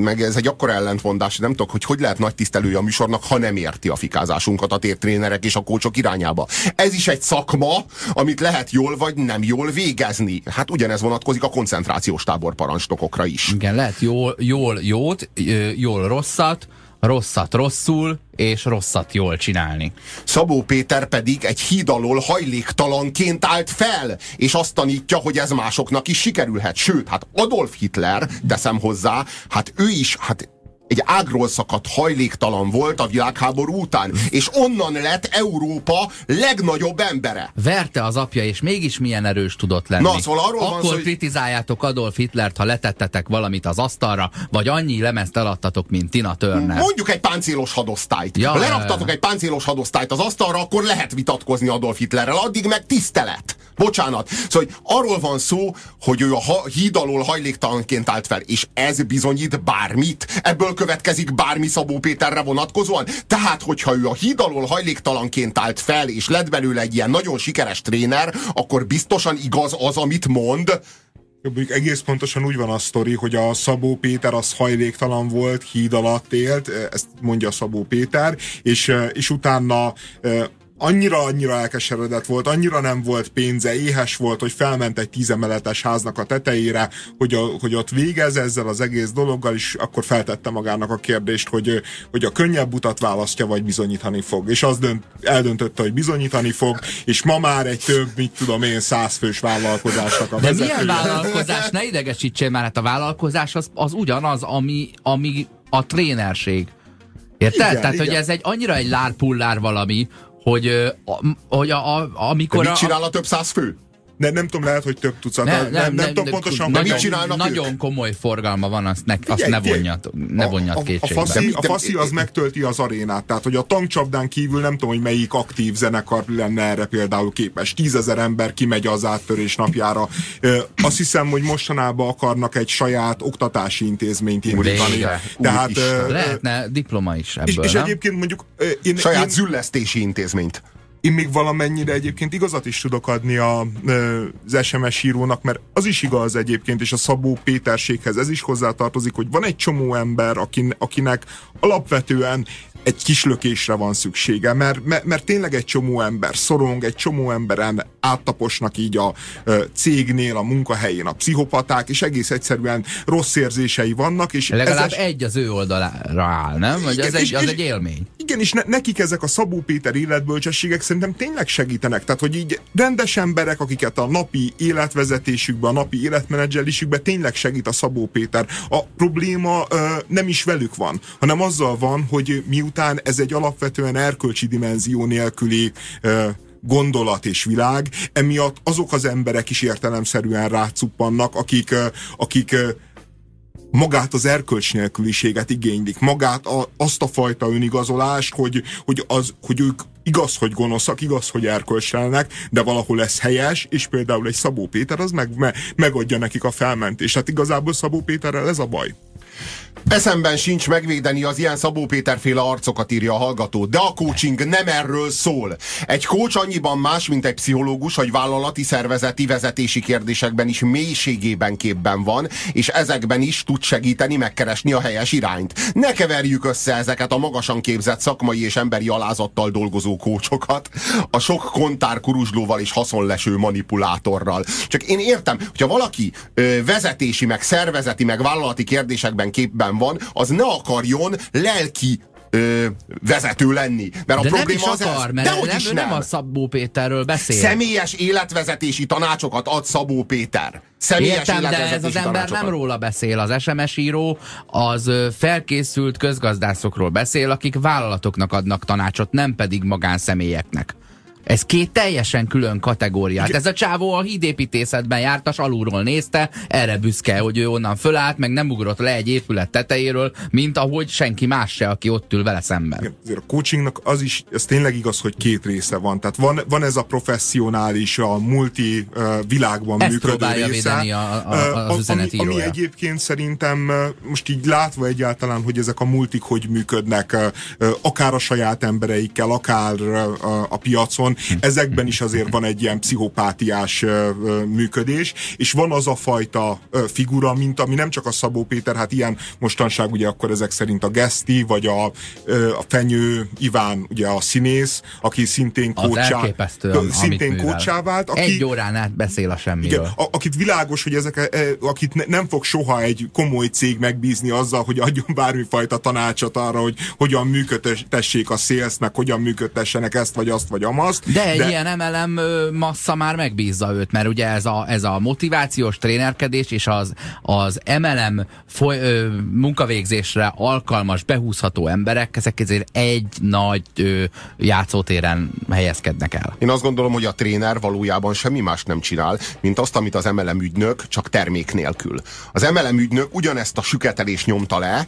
Meg ez egy akkora ellentmondás, nem tudok, hogy hogy lehet nagy tisztelője a műsornak, ha nem érti a fikázásunkat a tértrénerek és a kócsok irányába. Ez is egy szakma, amit lehet jól vagy nem jól végezni. Hát ugyanez vonatkozik a koncentrációs tábor parancsnokokra is. Igen, lehet jól, jól jót, jól rosszat, rosszat rosszul, és rosszat jól csinálni. Szabó Péter pedig egy híd alól hajléktalanként állt fel, és azt tanítja, hogy ez másoknak is sikerülhet. Sőt, hát Adolf Hitler, teszem hozzá, hát ő is, hát egy ágról szakadt hajléktalan volt a világháború után, és onnan lett Európa legnagyobb embere. Verte az apja, és mégis milyen erős tudott lenni. Na, szóval arról Akkor van szó, kritizáljátok Adolf Hitlert, ha letettetek valamit az asztalra, vagy annyi lemezt eladtatok, mint Tina Turner. Mondjuk egy páncélos hadosztályt. Ja, ha leraktatok egy páncélos hadosztályt az asztalra, akkor lehet vitatkozni Adolf Hitlerrel, addig meg tisztelet. Bocsánat. Szóval arról van szó, hogy ő a híd alól hajléktalanként állt fel, és ez bizonyít bármit. Ebből következik bármi Szabó Péterre vonatkozóan. Tehát, hogyha ő a híd alól hajléktalanként állt fel, és lett belőle egy ilyen nagyon sikeres tréner, akkor biztosan igaz az, amit mond. Egész pontosan úgy van a sztori, hogy a Szabó Péter az hajléktalan volt, híd alatt élt, ezt mondja Szabó Péter, és, és utána... annyira-annyira elkeseredett volt, annyira nem volt pénze, éhes volt, hogy felment egy tízemeletes háznak a tetejére, hogy, a, hogy ott végez ezzel az egész dologgal, és akkor feltette magának a kérdést, hogy, hogy a könnyebb utat választja, vagy bizonyítani fog. És az dönt, eldöntötte, hogy bizonyítani fog, és ma már egy több, mit tudom én, százfős vállalkozásnak a vezetője. De milyen vállalkozás? Ne idegesítsél már, hát a vállalkozás az, az ugyanaz, ami, ami a trénerség. Érted? Igen, Tehát, igen. hogy ez egy annyira egy lárpullár valami, hogy, hogy a, a, amikor... De mit csinál a, a több száz fő? Ne, nem tudom, lehet, hogy több tucat. Ne, nem, nem, nem, nem tudom de, pontosan, hogy mit csinálnak Nagyon ők. Komoly forgalma van, azt ne, azt ne vonjat, ne vonjat kétségbe. A, a, a faszi, a faszi az megtölti az arénát, tehát hogy a tankcsapdán kívül nem tudom, hogy melyik aktív zenekar lenne erre például képes. Tízezer ember kimegy az áttörés napjára. Azt hiszem, hogy mostanában akarnak egy saját oktatási intézményt indítani. Tehát, lehetne diploma is ebből, és, és egyébként mondjuk... Én, saját én, züllesztési intézményt. Én még valamennyire egyébként igazat is tudok adni a, az es em es írónak, mert az is igaz egyébként, és a Szabó Péterséghez ez is hozzátartozik, hogy van egy csomó ember, akin, akinek alapvetően egy kis lökésre van szüksége, mert, mert, mert tényleg egy csomó ember szorong, egy csomó emberen áttaposnak így a, a cégnél, a munkahelyén a pszichopaták, és egész egyszerűen rossz érzései vannak. És legalább ez egy az ő oldalára áll, nem? Vagy igen, ez egy, és, az egy élmény. Igen, és ne, nekik ezek a Szabó Péter életbölcsességek szerintem tényleg segítenek. Tehát, hogy így rendes emberek, akiket a napi életvezetésükbe, a napi életmenedzselésükbe tényleg segít a Szabó Péter. A probléma ö, nem is velük van, hanem azzal van, hogy mi Után ez egy alapvetően erkölcsi dimenzió nélküli uh, gondolat és világ, emiatt azok az emberek is értelemszerűen rácuppannak, akik, uh, akik uh, magát az erkölcs nélküliséget igénylik, magát a, azt a fajta önigazolást, hogy, hogy, az, hogy ők igaz, hogy gonoszak, igaz, hogy erkölcselnek, de valahol ez helyes, és például egy Szabó Péter az meg, me, megadja nekik a felmentést. Hát igazából Szabó Péterrel ez a baj. Eszemben sincs megvédeni az ilyen Szabó Péter-féle arcokat, írja a hallgató, de a coaching nem erről szól. Egy coach annyiban más, mint egy pszichológus, hogy vállalati, szervezeti, vezetési kérdésekben is mélységében képben van, és ezekben is tud segíteni megkeresni a helyes irányt. Ne keverjük össze ezeket a magasan képzett szakmai és emberi alázattal dolgozó coachokat a sok kontár kuruzslóval és haszonleső manipulátorral. Csak én értem, hogyha valaki ö, vezetési, meg szervezeti, meg vállalati kérdésekben képben van, az ne akarjon lelki ö, vezető lenni. Mert a de probléma nem is akar, az, mert de nem, is nem. nem a Szabó Péterről beszél. Személyes életvezetési tanácsokat ad Szabó Péter. Személyes Értem, de ez az ember tanácsokat. Nem róla beszél. Az es em es író az felkészült közgazdászokról beszél, akik vállalatoknak adnak tanácsot, nem pedig magánszemélyeknek. Ez két teljesen külön kategóriát. Ez a csávó a hídépítészetben jártas, alulról nézte, erre büszke, hogy ő onnan fölállt, meg nem ugrott le egy épület tetejéről, mint ahogy senki más se, aki ott ül vele szemben. A coachingnak az is, ez tényleg igaz, hogy két része van. Tehát van, van ez a professzionális, a multi világban Ezt működő része. A, a, az a, ami, ami egyébként szerintem most így látva egyáltalán, hogy ezek a multik hogy működnek, akár a saját embereikkel, akár a piacon, ezekben is azért van egy ilyen pszichopátiás működés, és van az a fajta figura, mint ami nem csak a Szabó Péter, hát ilyen mostanság ugye akkor ezek szerint a Geszti, vagy a, a Fenyő Iván, ugye a színész, aki szintén kócsá, szintén kócsá vált. Aki, egy órán át beszél a semmiről. Igen, akit világos, hogy ezek, akit nem fog soha egy komoly cég megbízni azzal, hogy adjon bármifajta tanácsot arra, hogy hogyan működtessék a szélsznek, hogyan működtessenek ezt, vagy azt, vagy amaz. De egy de... ilyen em el em massza már megbízza őt, mert ugye ez a, ez a motivációs trénerkedés és az, az em el em foly, ö, munkavégzésre alkalmas, behúzható emberek, ezek ezért egy nagy ö, játszótéren helyezkednek el. Én azt gondolom, hogy a tréner valójában semmi más nem csinál, mint azt, amit az em el em ügynök, csak termék nélkül. Az em el em ügynök ugyanezt a süketelést nyomta le,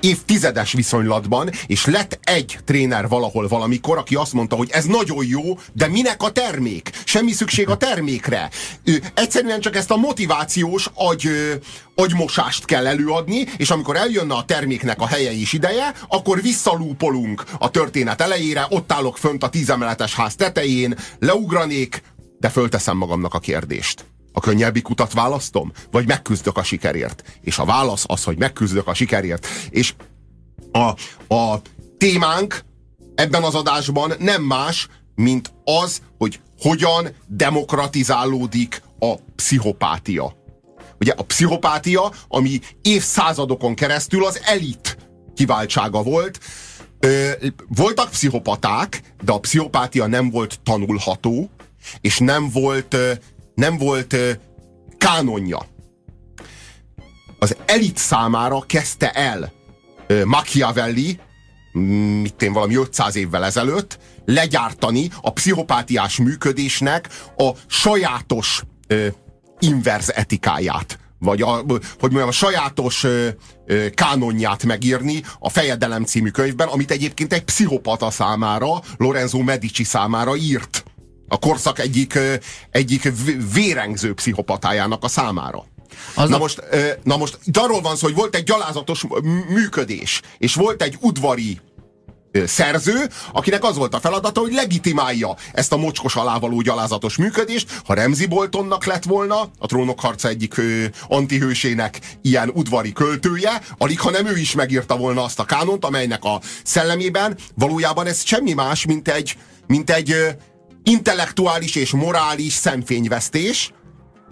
évtizedes viszonylatban, és lett egy tréner valahol valamikor, aki azt mondta, hogy ez nagyon jó, de minek a termék? Semmi szükség a termékre. Ő egyszerűen csak ezt a motivációs agy, agymosást kell előadni, és amikor eljönne a terméknek a helye és ideje, akkor visszalúpolunk a történet elejére, ott állok fönt a tízemeletes ház tetején, leugranék, de fölteszem magamnak a kérdést. A könnyebbik utat választom? Vagy megküzdök a sikerért? És a válasz az, hogy megküzdök a sikerért. És a, a témánk ebben az adásban nem más, mint az, hogy hogyan demokratizálódik a pszichopátia. Ugye a pszichopátia, ami évszázadokon keresztül az elit kiváltsága volt. Ö, voltak pszichopaták, de a pszichopátia nem volt tanulható, és nem volt... nem volt kánonja. Az elit számára kezdte el Machiavelli, mit én valami ötszáz évvel ezelőtt, legyártani a pszichopátiás működésnek a sajátos ö, inverz etikáját. Vagy a, hogy mondjam, a sajátos ö, ö, kánonját megírni a Fejedelem című könyvben, amit egyébként egy pszichopata számára, Lorenzo Medici számára írt. A korszak egyik, egyik vérengző pszichopatájának a számára. Az na, a... Most, na most itt arról van szó, hogy volt egy gyalázatos működés, és volt egy udvari szerző, akinek az volt a feladata, hogy legitimálja ezt a mocskos alávaló gyalázatos működést. Ha Ramsay Boltonnak lett volna, a Trónok harca egyik ö, antihősének ilyen udvari költője, alig ha nem ő is megírta volna azt a kánont, amelynek a szellemében valójában ez semmi más, mint egy, mint egy ö, intellektuális és morális szemfényvesztés,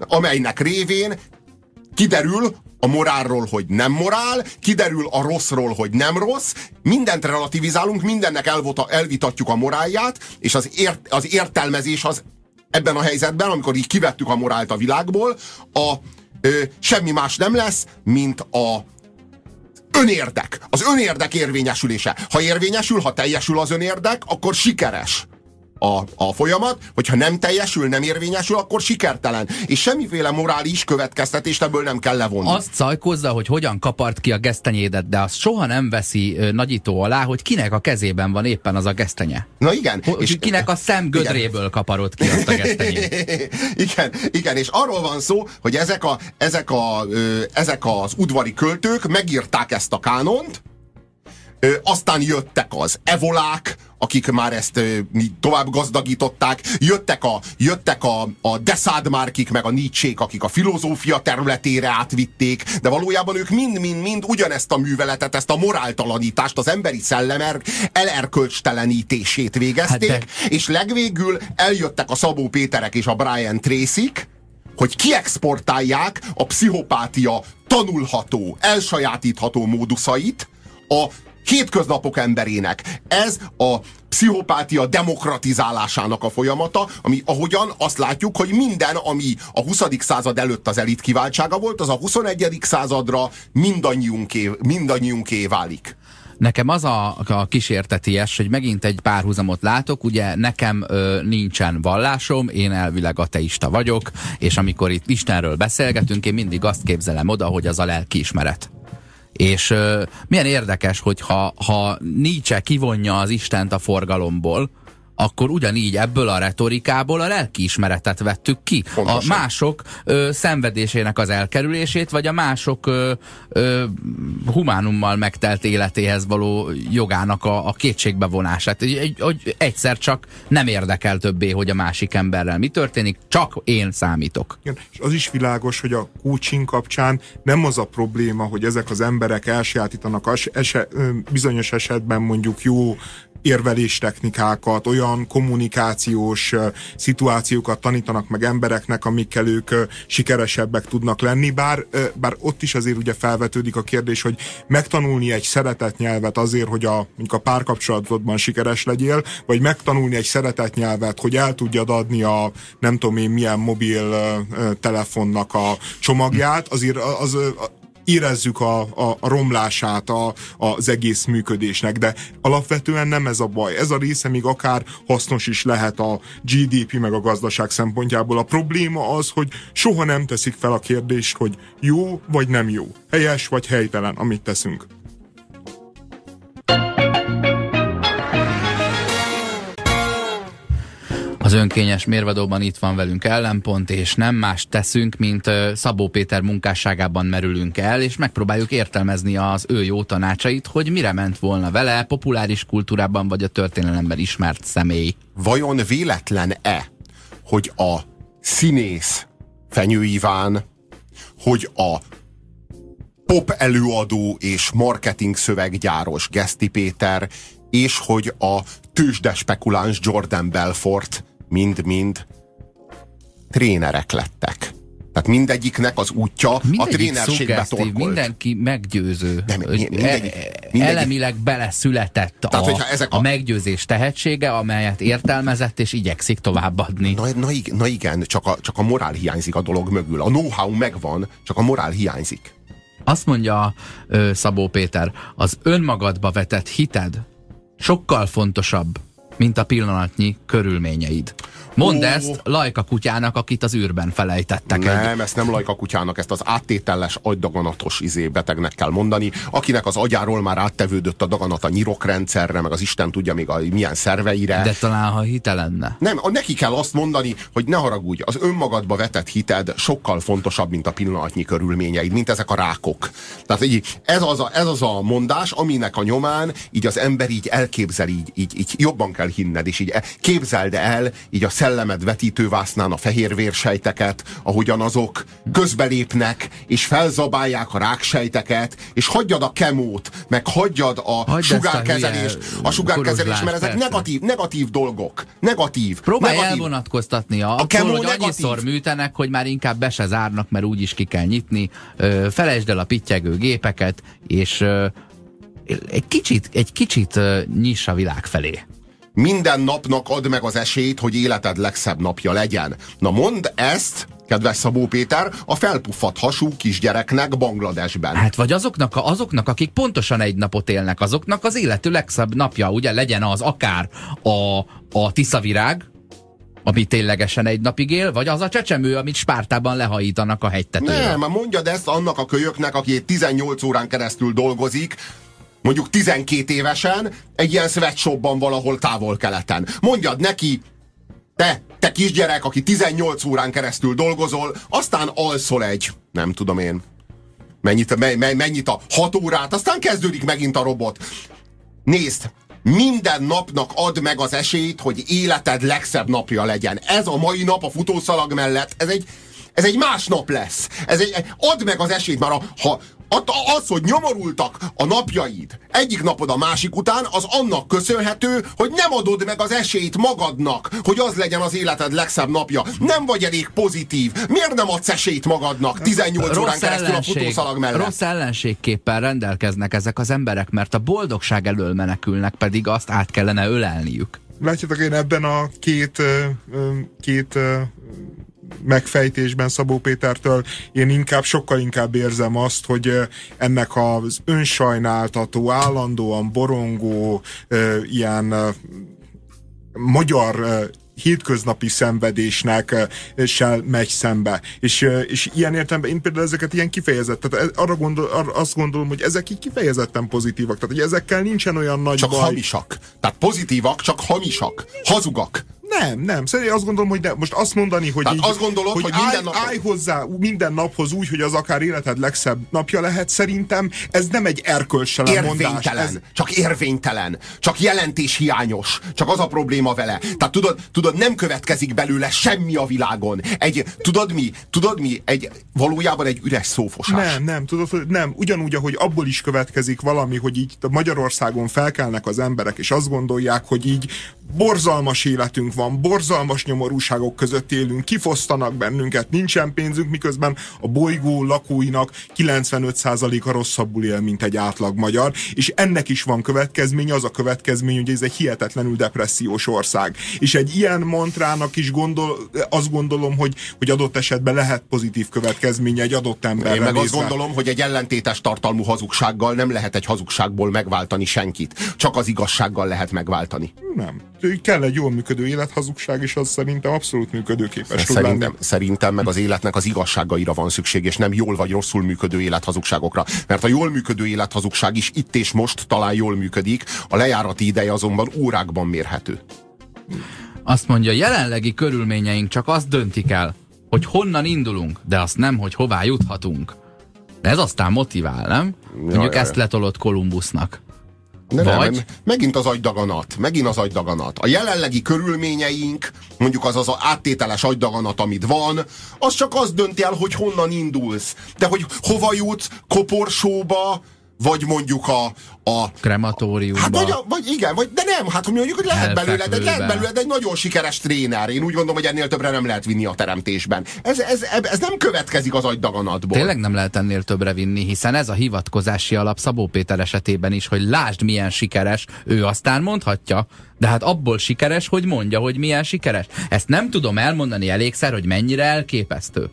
amelynek révén kiderül a morálról, hogy nem morál, kiderül a rosszról, hogy nem rossz, mindent relativizálunk, mindennek elvota, elvitatjuk a morálját, és az, ért, az értelmezés az ebben a helyzetben, amikor így kivettük a morált a világból, a, ö, semmi más nem lesz, mint a önérdek. Az önérdek érvényesülése. Ha érvényesül, ha teljesül az önérdek, akkor sikeres A, a folyamat, hogyha nem teljesül, nem érvényesül, akkor sikertelen. És semmiféle morális következtetést ebből nem kell levonni. Azt szajkozza, hogy hogyan kapart ki a gesztenyédet, de azt soha nem veszi nagyító alá, hogy kinek a kezében van éppen az a gesztenye. Na igen. Hogy és kinek a szemgödréből kaparod ki azt a gesztenyét. Igen, igen, és arról van szó, hogy ezek, a, ezek, a, ezek az udvari költők megírták ezt a kánont, Ö, aztán jöttek az evolák, akik már ezt ö, tovább gazdagították, jöttek a, jöttek a, a de Sade Márkik, meg a Nietzsék, akik a filozófia területére átvitték, de valójában ők mind-mind-mind ugyanezt a műveletet, ezt a moráltalanítást, az emberi szellem er, elerkölcstelenítését végezték, hát de... és legvégül eljöttek a Szabó Péterek és a Brian Tracyk, hogy kiexportálják a pszichopátia tanulható, elsajátítható móduszait a hétköznapok emberének. Ez a pszichopátia demokratizálásának a folyamata, ami ahogyan azt látjuk, hogy minden, ami a huszadik század előtt az elit kiváltsága volt, az a huszonegyedik századra mindannyiunké, mindannyiunké válik. Nekem az a, a kísérteties, hogy megint egy párhuzamot látok, ugye nekem ö, nincsen vallásom, én elvileg ateista vagyok, és amikor itt Istenről beszélgetünk, én mindig azt képzelem oda, hogy az a lelkiismeret. És ö, milyen érdekes, hogy ha, ha Nietzsche kivonja az Istent a forgalomból, akkor ugyanígy ebből a retorikából a lelkiismeretet vettük ki. Pontosan. A mások ö, szenvedésének az elkerülését, vagy a mások ö, ö, humánummal megtelt életéhez való jogának a, a kétségbevonását. Egy, egy, egyszer csak nem érdekel többé, hogy a másik emberrel mi történik, csak én számítok. Igen, és az is világos, hogy a coaching kapcsán nem az a probléma, hogy ezek az emberek elsajátítanak es, eset, bizonyos esetben mondjuk jó érveléstechnikákat, olyan kommunikációs szituációkat tanítanak meg embereknek, amikkel ők sikeresebbek tudnak lenni, bár, bár ott is azért ugye felvetődik a kérdés, hogy megtanulni egy szeretett nyelvet azért, hogy a, mondjuk a párkapcsolatodban sikeres legyél, vagy megtanulni egy szeretett nyelvet, hogy el tudjad adni a nem tudom én milyen mobil telefonnak a csomagját, azért az, az érezzük a, a, a romlását a, az egész működésnek, de alapvetően nem ez a baj. Ez a része még akár hasznos is lehet a gé dé pé meg a gazdaság szempontjából. A probléma az, hogy soha nem teszik fel a kérdést, hogy jó vagy nem jó, helyes vagy helytelen, amit teszünk. Az önkényes mérvadóban itt van velünk Ellenpont, és nem más teszünk, mint Szabó Péter munkásságában merülünk el, és megpróbáljuk értelmezni az ő jó tanácsait, hogy mire ment volna vele populáris kultúrában vagy a történelemben ismert személy. Vajon véletlen-e, hogy a színész Fenyő Iván, hogy a pop előadó és marketing szöveggyáros Geszti Péter, és hogy a tőzsdespekuláns Jordan Belfort mind-mind trénerek lettek. Tehát mindegyiknek az útja mindegyik a trénerségbe torkolt. Mindenki meggyőző. Nem, mindegyik, mindegyik. Elemileg beleszületett tehát, a, ezek a... a meggyőzés tehetsége, amelyet értelmezett és igyekszik továbbadni. Na, na, na igen, csak a, csak a morál hiányzik a dolog mögül. A know-how megvan, csak a morál hiányzik. Azt mondja ö, Szabó Péter, az önmagadba vetett hited sokkal fontosabb, mint a pillanatnyi körülményeid. Mondd Ó. ezt Lajka kutyának, akit az űrben felejtettek. Nem, egy... ezt nem Lajka kutyának, ezt az áttételes, agydaganatos izé betegnek kell mondani, akinek az agyáról már áttevődött a daganat a nyirokrendszerre, meg az Isten tudja még a, milyen szerveire. De talán, ha hite lenne. Nem, neki kell azt mondani, hogy ne haragudj, az önmagadba vetett hited sokkal fontosabb, mint a pillanatnyi körülményeid, mint ezek a rákok. Tehát így, ez, az a, ez az a mondás, aminek a nyomán így az ember így elképzel, így, így, így jobban kell hinned, és így képzeld el, így a szellemed vetítővásznán a fehérvérsejteket, ahogyan azok közbelépnek, és felzabálják a ráksejteket, és hagyjad a kemót, meg hagyjad a Hagy sugárkezelést, a, a sugárkezelést, mert ezek negatív, negatív dolgok. Negatív. Próbálj negatív. elvonatkoztatni a, a kemó attól, hogy annyiszor műtenek, hogy már inkább be se zárnak, mert úgyis ki kell nyitni. Felejtsd el a pittyegő gépeket, és egy kicsit, egy kicsit nyiss a világ felé. Minden napnak add meg az esélyt, hogy életed legszebb napja legyen. Na mondd ezt, kedves Szabó Péter, a felpuffadt hasú kisgyereknek Bangladesben. Hát vagy azoknak, azoknak, akik pontosan egy napot élnek, azoknak az életű legszebb napja, ugye legyen az akár a, a tiszavirág, ami ténylegesen egy napig él, vagy az a csecsemő, amit Spártában lehajítanak a hegytetőre. Nem, mondjad ezt annak a kölyöknek, aki tizennyolc órán keresztül dolgozik, mondjuk tizenkét évesen, egy ilyen sweatshopban valahol távol-keleten. Mondjad neki, te, te kisgyerek, aki tizennyolc órán keresztül dolgozol, aztán alszol egy, nem tudom én, mennyit, me, me, mennyit a hat órát, aztán kezdődik megint a robot. Nézd, minden napnak add meg az esélyt, hogy életed legszebb napja legyen. Ez a mai nap a futószalag mellett, ez egy, ez egy más nap lesz. Ez egy, add meg az esélyt, már a, ha az, hogy nyomorultak a napjaid egyik napod a másik után, az annak köszönhető, hogy nem adod meg az esélyt magadnak, hogy az legyen az életed legszebb napja. Nem vagy elég pozitív. Miért nem adsz esélyt magadnak tizennyolc órán keresztül a futószalag mellett? Rossz ellenségképpen rendelkeznek ezek az emberek, mert a boldogság elől menekülnek, pedig azt át kellene ölelniük. Látjátok, én ebben a két két megfejtésben Szabó Pétertől én inkább, sokkal inkább érzem azt, hogy ennek az önsajnáltató, állandóan borongó, ilyen magyar hétköznapi szenvedésnek se megy szembe. És, és ilyen értelemben én például ezeket ilyen kifejezett, tehát arra gondol, arra azt gondolom, hogy ezek így kifejezetten pozitívak, tehát hogy ezekkel nincsen olyan nagy csak baj. Csak hamisak. Tehát pozitívak, csak hamisak. Hazugak. Nem, nem. Szerintem azt gondolom, hogy de most azt mondani, hogy, így, azt gondolod, hogy, hogy minden állj, naphoz... állj hozzá minden naphoz úgy, hogy az akár életed legszebb napja lehet, szerintem ez nem egy erkölcstelen mondás. Ez... Csak érvénytelen. Csak jelentéshiányos. Csak az a probléma vele. Tehát tudod, tudod, nem következik belőle semmi a világon. Egy, tudod mi? Tudod mi? Egy, valójában egy üres szófosás. Nem, nem. Tudod, nem. Ugyanúgy, ahogy abból is következik valami, hogy így Magyarországon felkelnek az emberek, és azt gondolják, hogy így borzalmas életünk van, borzalmas nyomorúságok között élünk, kifosztanak bennünket, nincsen pénzünk, miközben a bolygó lakóinak kilencvenöt százaléka rosszabbul él, mint egy átlag magyar, és ennek is van következménye, az a következmény, hogy ez egy hihetetlenül depressziós ország. És egy ilyen mantrának is gondol, azt gondolom, hogy, hogy adott esetben lehet pozitív következménye egy adott emberre. Én meg azt gondolom, hogy egy ellentétes tartalmú hazugsággal nem lehet egy hazugságból megváltani senkit. Csak az igazsággal lehet megváltani. Nem. Kell egy jól működő élethazugság, és az szerintem abszolút működőképes. Szerintem, szerintem meg az életnek az igazságaira van szükség, és nem jól vagy rosszul működő élethazugságokra. Mert a jól működő élethazugság is itt és most talán jól működik, a lejárati ideje azonban órákban mérhető. Azt mondja, jelenlegi körülményeink csak azt döntik el, hogy honnan indulunk, de azt nem, hogy hová juthatunk. De ez aztán motivál, nem? Mondjuk ezt letolott Kolumbusznak. De nem, nem, megint az agydaganat, megint az agydaganat. A jelenlegi körülményeink, mondjuk az az áttételes agydaganat, amit van, az csak azt dönti el, hogy honnan indulsz. De hogy hova jutsz, koporsóba, vagy mondjuk a... a krematóriumba. Hát vagy, a, vagy igen, vagy, de nem, hát hogy mondjuk, hogy lehet belőled, de lehet belőled egy nagyon sikeres tréner. Én úgy gondolom, hogy ennél többre nem lehet vinni a teremtésben. Ez, ez, ez nem következik az agydaganatból. Tényleg nem lehet ennél többre vinni, hiszen ez a hivatkozási alap Szabó Péter esetében is, hogy lásd milyen sikeres, ő aztán mondhatja, de hát abból sikeres, hogy mondja, hogy milyen sikeres. Ezt nem tudom elmondani elégszer, hogy mennyire elképesztő.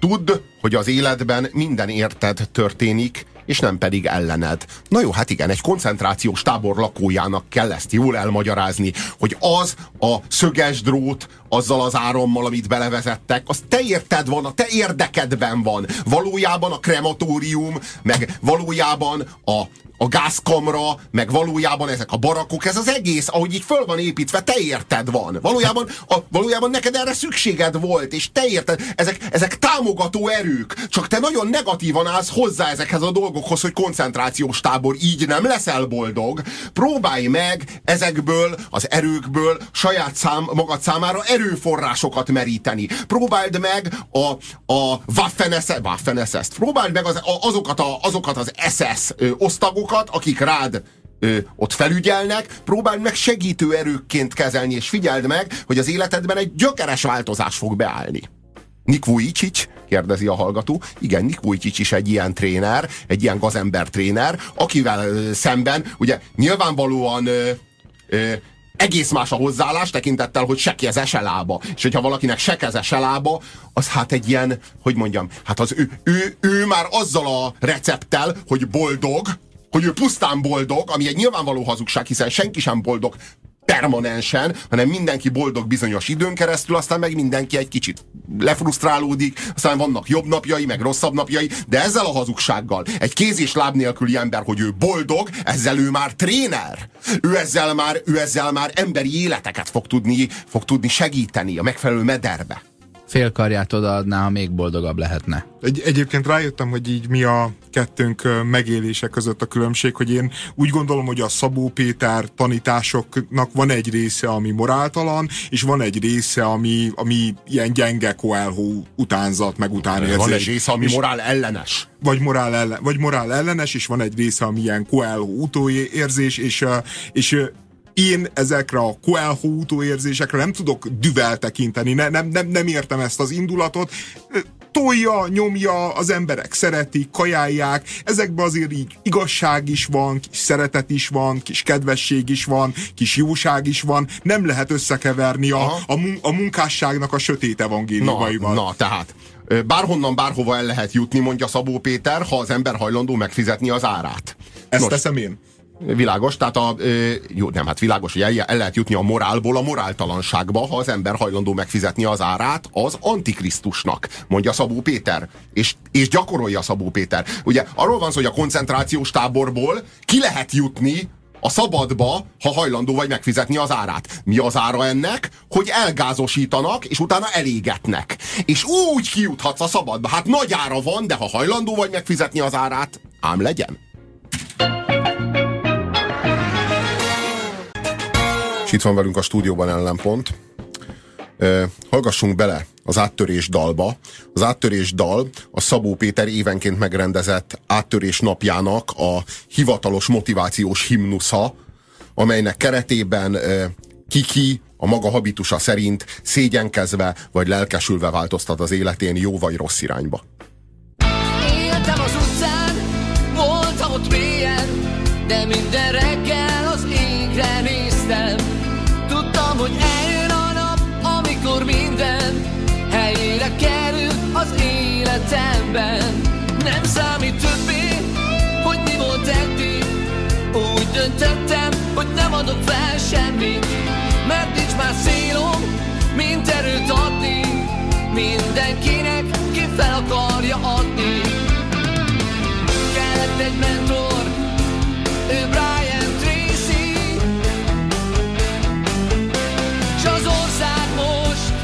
Tudd, hogy az életben minden érted történik, és nem pedig ellened. Na jó, hát igen, egy koncentrációs tábor lakójának kell ezt jól elmagyarázni, hogy az a szöges drót, azzal az árammal, amit belevezettek, az te érted van, a te érdekedben van. Valójában a krematórium, meg valójában a, a gázkamra, meg valójában ezek a barakok, ez az egész, ahogy így föl van építve, te érted van. Valójában, a, valójában neked erre szükséged volt, és te érted. Ezek, ezek támogató erők, csak te nagyon negatívan állsz hozzá ezekhez a dolgokhoz, hogy koncentrációs tábor, így nem leszel boldog. Próbálj meg ezekből az erőkből saját szám, magad számára erőforrásokat meríteni. Próbáld meg a, a Waffen-es-es-t, próbáld meg az, a, azokat, a, azokat az es es osztagokat, akik rád ö, ott felügyelnek, próbáld meg segítő erőkként kezelni, és figyeld meg, hogy az életedben egy gyökeres változás fog beállni. Nik Vujicic, kérdezi a hallgató. Igen, Nik Vujicic is egy ilyen tréner, egy ilyen gazember tréner, akivel ö, szemben, ugye nyilvánvalóan ö, ö, egész más a hozzáállás tekintettel, hogy se keze, se lába. És hogyha valakinek se keze, se lába, az hát egy ilyen, hogy mondjam, hát az ő, ő, ő már azzal a recepttel, hogy boldog, hogy ő pusztán boldog, ami egy nyilvánvaló hazugság, hiszen senki sem boldog permanensen, hanem mindenki boldog bizonyos időn keresztül, aztán meg mindenki egy kicsit lefrusztrálódik, aztán vannak jobb napjai, meg rosszabb napjai, de ezzel a hazugsággal, egy kéz és láb nélküli ember, hogy ő boldog, ezzel ő már tréner. Ő ezzel már, ő ezzel már emberi életeket fog tudni, fog tudni segíteni a megfelelő mederbe. félkarját odaadná, ha még boldogabb lehetne. Egy, egyébként rájöttem, hogy így mi a kettőnk megélése között a különbség, hogy én úgy gondolom, hogy a Szabó Péter tanításoknak van egy része, ami moráltalan, és van egy része, ami, ami ilyen gyenge Coelho utánzat, meg utánérzés. Van egy része, ami morál ellenes. Vagy morál, ellen, vagy morál ellenes, és van egy része, ami ilyen Coelho utóérzés, és, és én ezekre a Coelho utóérzésekre nem tudok düvel tekinteni, ne, nem, nem, nem értem ezt az indulatot. Tolja, nyomja, az emberek szeretik, kajálják, ezekben azért így igazság is van, kis szeretet is van, kis kedvesség is van, kis jóság is van, nem lehet összekeverni a, a, mun- a munkásságnak a sötét evangéliumaival. Na, na, tehát bárhonnan, bárhova el lehet jutni, mondja Szabó Péter, ha az ember hajlandó megfizetni az árát. Ezt Nos. teszem én. Világos, tehát a, jó, nem, hát világos, hogy el, el lehet jutni a morálból a moráltalanságba, ha az ember hajlandó megfizetni az árát az antikrisztusnak, mondja Szabó Péter. És, és gyakorolja Szabó Péter. Ugye arról van szó, hogy a koncentrációs táborból ki lehet jutni a szabadba, ha hajlandó vagy megfizetni az árát. Mi az ára ennek? Hogy elgázosítanak, és utána elégetnek. És úgy kijuthatsz a szabadba. Hát nagy ára van, de ha hajlandó vagy megfizetni az árát, ám legyen. És itt van velünk a stúdióban Ellenpont. Uh, hallgassunk bele az Áttörés dalba. Az Áttörés dal a Szabó Péter évenként megrendezett Áttörés napjának a hivatalos motivációs himnusza, amelynek keretében uh, Kiki a maga habitusa szerint szégyenkezve vagy lelkesülve változtat az életén jó vagy rossz irányba. Éltem az utcán, voltam ott mélyen, de minden reggel az égre néztem. Tudtam, hogy eljön a nap, amikor minden helyére kerül az életemben. Nem számít többé, hogy mi volt eddig. Úgy döntöttem, hogy nem adok fel semmit, mert nincs már célom, mint erőt adni mindenkinek, ki fel akarja adni. Kellett egy mentor, ő Brian Tracy, s az ország most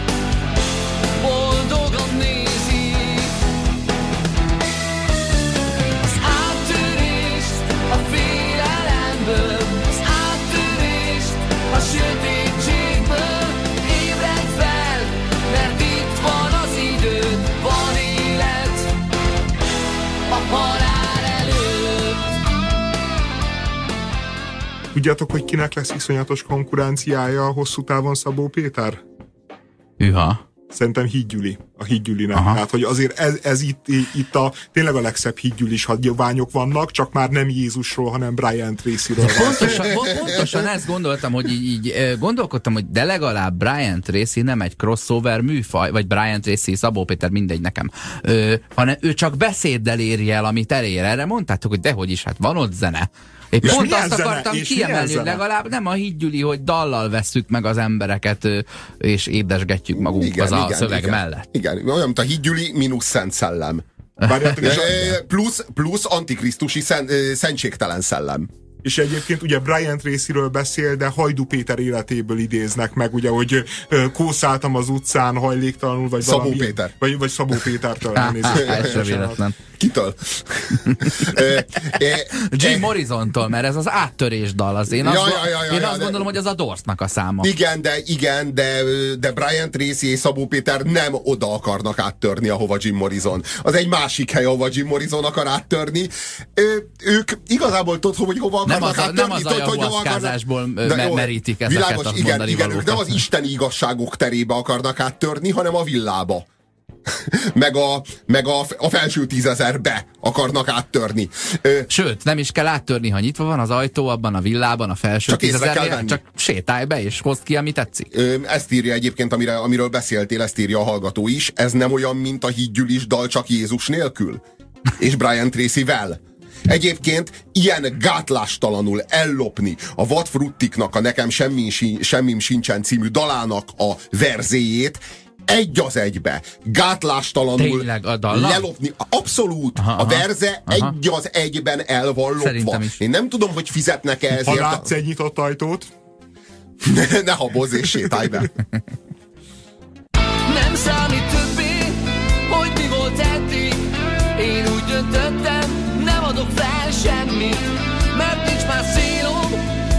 boldogan nézi. Az áttörést a félelemből, az áttörést a sötétségből. Ébredj fel, mert itt van az időd, van élet a halál előtt. Tudjátok, hogy kinek lesz iszonyatos konkurenciája a hosszú távon Szabó Péter? Hűha. Szerintem Hídgyüli, a Hídgyülinek. Hát, hogy azért ez, ez itt, itt a tényleg a legszebb Hídgyülis hagyományok vannak, csak már nem Jézusról, hanem Brian Tracyről. Pontosan, pontosan ezt gondoltam, hogy így, így gondolkodtam, hogy de legalább Brian Tracy nem egy crossover műfaj, vagy Brian Tracy, Szabó Péter, mindegy nekem, ö, hanem ő csak beszéddel érje el, amit elér. Erre mondtátok, hogy dehogy is, hát van ott zene. Én és pont azt zene? akartam és kiemelni, hogy legalább nem a Hídgyüli, hogy dallal vesszük meg az embereket, és édesgetjük magunkhoz a igen, szöveg igen, mellett. Igen, olyan, mint a Hídgyüli mínusz Szent Szellem. És plusz, plusz antikrisztusi szent, szentségtelen szellem. És egyébként ugye Brian Tracyről beszél, de Hajdú Péter életéből idéznek meg, ugye, hogy kószáltam az utcán hajléktalanul, vagy Szabó valami, Péter. Vagy, vagy Szabó Pétertől elnézést. Ez sem véletlen. Kitől? Jim Morrisontól, mert ez az Áttörés dal az. Én azt, ja, ja, ja, ja, én azt ja, gondolom, de... hogy az a Dorsnak a száma. Igen, de, igen, de, de Brian Tracy és Szabó Péter nem oda akarnak áttörni, ahova Jim Morrison. Az egy másik hely, ahova Jim Morrison akar áttörni. Ő, ők igazából tudod, hogy hova akarnak az, áttörni. Nem az a javuaszkázásból merítik ezeket világos, a mondani igen, igen, valókat. Nem az isteni igazságok terébe akarnak áttörni, hanem a villába. meg, a, meg a, a felső tízezerbe akarnak áttörni. Sőt, nem is kell áttörni, ha nyitva van az ajtó, abban a villában, a felső csak tízezerbe, csak sétálj be és hozd ki, ami tetszik. Ezt írja egyébként, amire, amiről beszéltél, ezt írja a hallgató is. Ez nem olyan, mint a Hídgyülis dal, csak Jézus nélkül. És Brian Tracyvel. Egyébként ilyen gátlástalanul ellopni a Vadfruttiknak a Nekem semmi, semmim sincsen című dalának a verzéjét egy az egybe, gátlástalanul lelopni. Abszolút, aha, a verze aha. egy az egyben el van lopva. Én nem tudom, hogy fizetnek-e ezért. Ha látsz egy nyitott ajtót, ne, ne habozz és sétálj be. Nem számít. volt eddig. Én úgy döntöttem, nem adok fel semmit, mert nincs már szélom,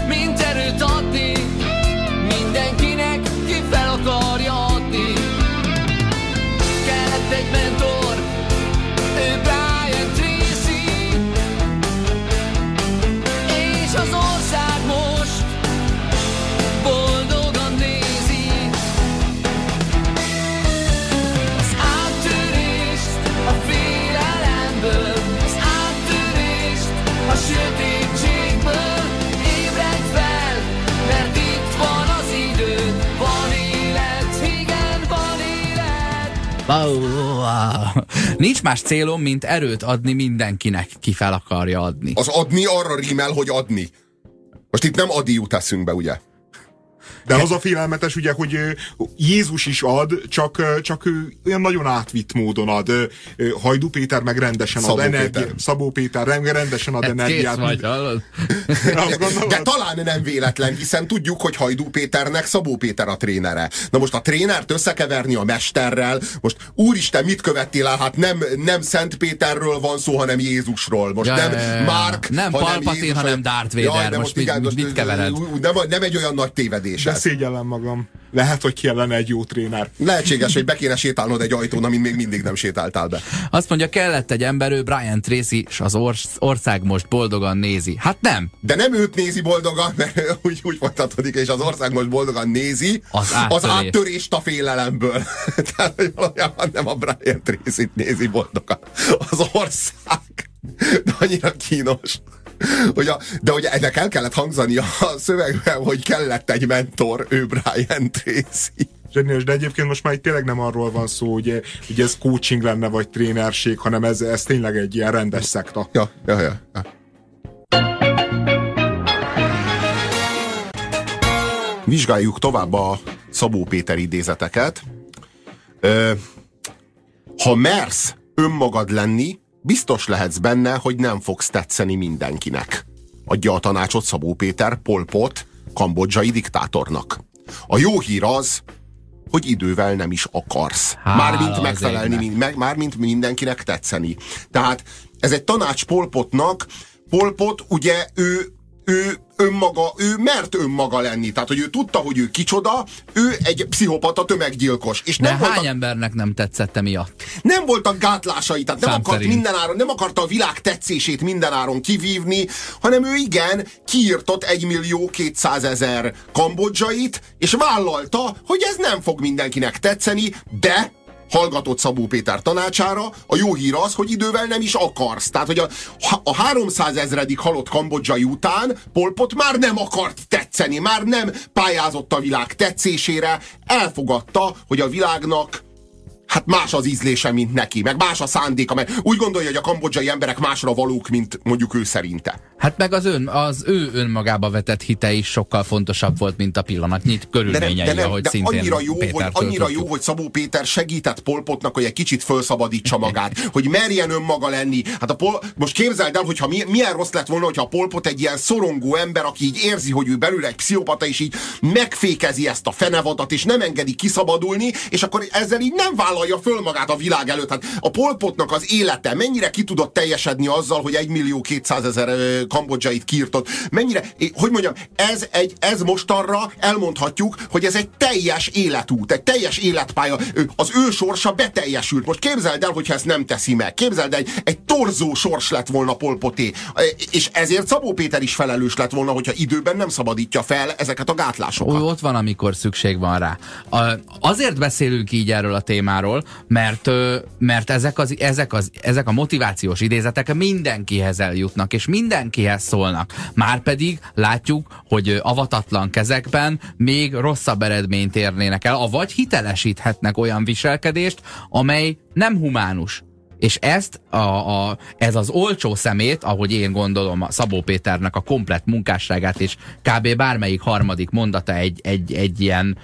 mint erőt adni. Mindenkinek, ki fel akarja adni. Kellett egy mentor, ő Brian Tracy, és az ország most boldogan nézi. Az áttörést a félelemből, az áttörést a sötétségből. Ébredj fel, mert itt van az idő. Van élet, igen, van élet. Wow. Nincs más célom, mint erőt adni mindenkinek, ki fel akarja adni. Az adni arra rímel, hogy adni. Most itt nem Adi jut eszünkbe, ugye? De az a félelmetes, ugye, hogy Jézus is ad, csak, csak ő olyan nagyon átvitt módon ad. Hajdú Péter meg rendesen Szabó ad energiát. Szabó Péter rendesen ad hát energiát. Vagy, de talán nem véletlen, hiszen tudjuk, hogy Hajdú Péternek Szabó Péter a trénere. Na most a trénert összekeverni a mesterrel, most úristen, mit követtél el? Hát nem, nem Szent Péterről van szó, hanem Jézusról. Most ja, nem ja, Márk, nem Palpatine, hanem Darth Vader. Jaj, de most, igen, mit, mit kevered? Nem, nem egy olyan nagy tévedés. De szégyellem magam. Lehet, hogy kellene egy jó tréner. Lehetséges, hogy be kéne sétálnod egy ajtón, amin még mindig nem sétáltál be. Azt mondja, kellett egy ember, ő Brian Tracy, és az orsz- ország most boldogan nézi. Hát nem. De nem őt nézi boldogan, mert úgy, úgy folytatódik, és az ország most boldogan nézi az, áttörés. az áttörést a félelemből. Tehát, hogy valójában nem a Brian Tracy-t nézi boldogan. Az ország. De annyira kínos. Hogy a, de hogy ennek el kellett hangzani a szövegben, hogy kellett egy mentor, ő Brian Tracy. Zseniós, de egyébként most már itt tényleg nem arról van szó, hogy, hogy ez coaching lenne, vagy trénerség, hanem ez, ez tényleg egy ilyen rendes szekta. Ja, ja, ja, ja. Vizsgáljuk tovább a Szabó Péter idézeteket. Ö, ha mersz önmagad lenni, biztos lehetsz benne, hogy nem fogsz tetszeni mindenkinek. Adja a tanácsot Szabó Péter Pol Pot kambodzsai diktátornak. A jó hír az, hogy idővel nem is akarsz. Mármint megfelelni, mind, meg, mármint mindenkinek tetszeni. Tehát ez egy tanács Pol Potnak. Pol Pot, ugye ő, ő önmaga, ő mert önmaga lenni. Tehát, hogy ő tudta, hogy ő kicsoda, ő egy pszichopata tömeggyilkos. És nem voltak, hány embernek nem tetszett emiatt? Nem voltak gátlásai, tehát nem, akart mindenáron, nem akarta a világ tetszését mindenáron kivívni, hanem ő igen, kiírtott egymillió-kétszázezer kambodzsait, és vállalta, hogy ez nem fog mindenkinek tetszeni, de hallgatott Szabó Péter tanácsára, a jó hír az, hogy idővel nem is akarsz. Tehát, hogy a, a háromszázezredik halott kambodzsai után Pol Pot már nem akart tetszeni, már nem pályázott a világ tetszésére, elfogadta, hogy a világnak hát más az ízlése, mint neki, meg más a szándéka, mert úgy gondolja, hogy a kambodzsai emberek másra valók, mint mondjuk ő szerinte. Hát meg az, ön, az ő önmagába vetett hite is sokkal fontosabb volt, mint a pillanatnyi körülményei, de nem, de nem, ahogy de szintén annyira jó, Péter hogy, annyira jó, hogy Szabó Péter segített Pol Potnak, hogy egy kicsit felszabadítsa magát, hogy merjen önmaga lenni. Hát a Pol, most képzeld el, hogyha mi, milyen rossz lett volna, hogyha a Pol Pot egy ilyen szorongó ember, aki így érzi, hogy ő belül egy pszichopata, és így megfékezi ezt a fenevadat, és nem engedi kiszabadulni, és akkor ezzel így nem vállal a föl magát a világ előtt. Hát a Pol Potnak az élete mennyire ki tudott teljesedni azzal, hogy egymillió-kétszázezer kambodzsait kiirtott. Mennyire, hogy mondjam, ez, egy, ez mostanra elmondhatjuk, hogy ez egy teljes életút, egy teljes életpálya. Az ő sorsa beteljesült. Most képzeld el, hogyha ezt nem teszi meg. Képzeld el, egy, egy torzó sors lett volna Pol Poté. És ezért Szabó Péter is felelős lett volna, hogyha időben nem szabadítja fel ezeket a gátlásokat. Ó, ott van, amikor szükség van rá. Azért beszélünk így erről a témáról, mert, mert ezek, az, ezek, az, ezek a motivációs idézetek mindenkihez eljutnak, és mindenkihez szólnak. Márpedig látjuk, hogy avatatlan kezekben még rosszabb eredményt érnének el, avagy hitelesíthetnek olyan viselkedést, amely nem humánus. És ezt a, a, ez az olcsó szemét, ahogy én gondolom a Szabó Péternek a komplett munkásságát, és kb. Bármelyik harmadik mondata egy, egy, egy ilyen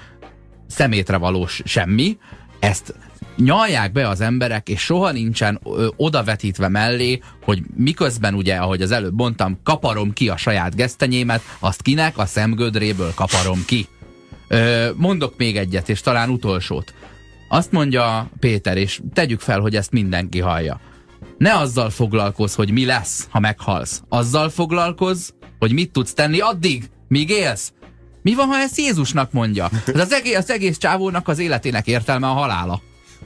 szemétre valós semmi, ezt nyalják be az emberek, és soha nincsen ö, odavetítve mellé, hogy miközben ugye, ahogy az előbb mondtam, kaparom ki a saját gesztenyémet, azt kinek? A szemgödréből kaparom ki. Ö, mondok még egyet, és talán utolsót. Azt mondja Péter, és tegyük fel, hogy ezt mindenki hallja. Ne azzal foglalkozz, hogy mi lesz, ha meghalsz. Azzal foglalkozz, hogy mit tudsz tenni addig, míg élsz. Mi van, ha ezt Jézusnak mondja? Ez az egész, az egész csávónak az életének értelme a halála.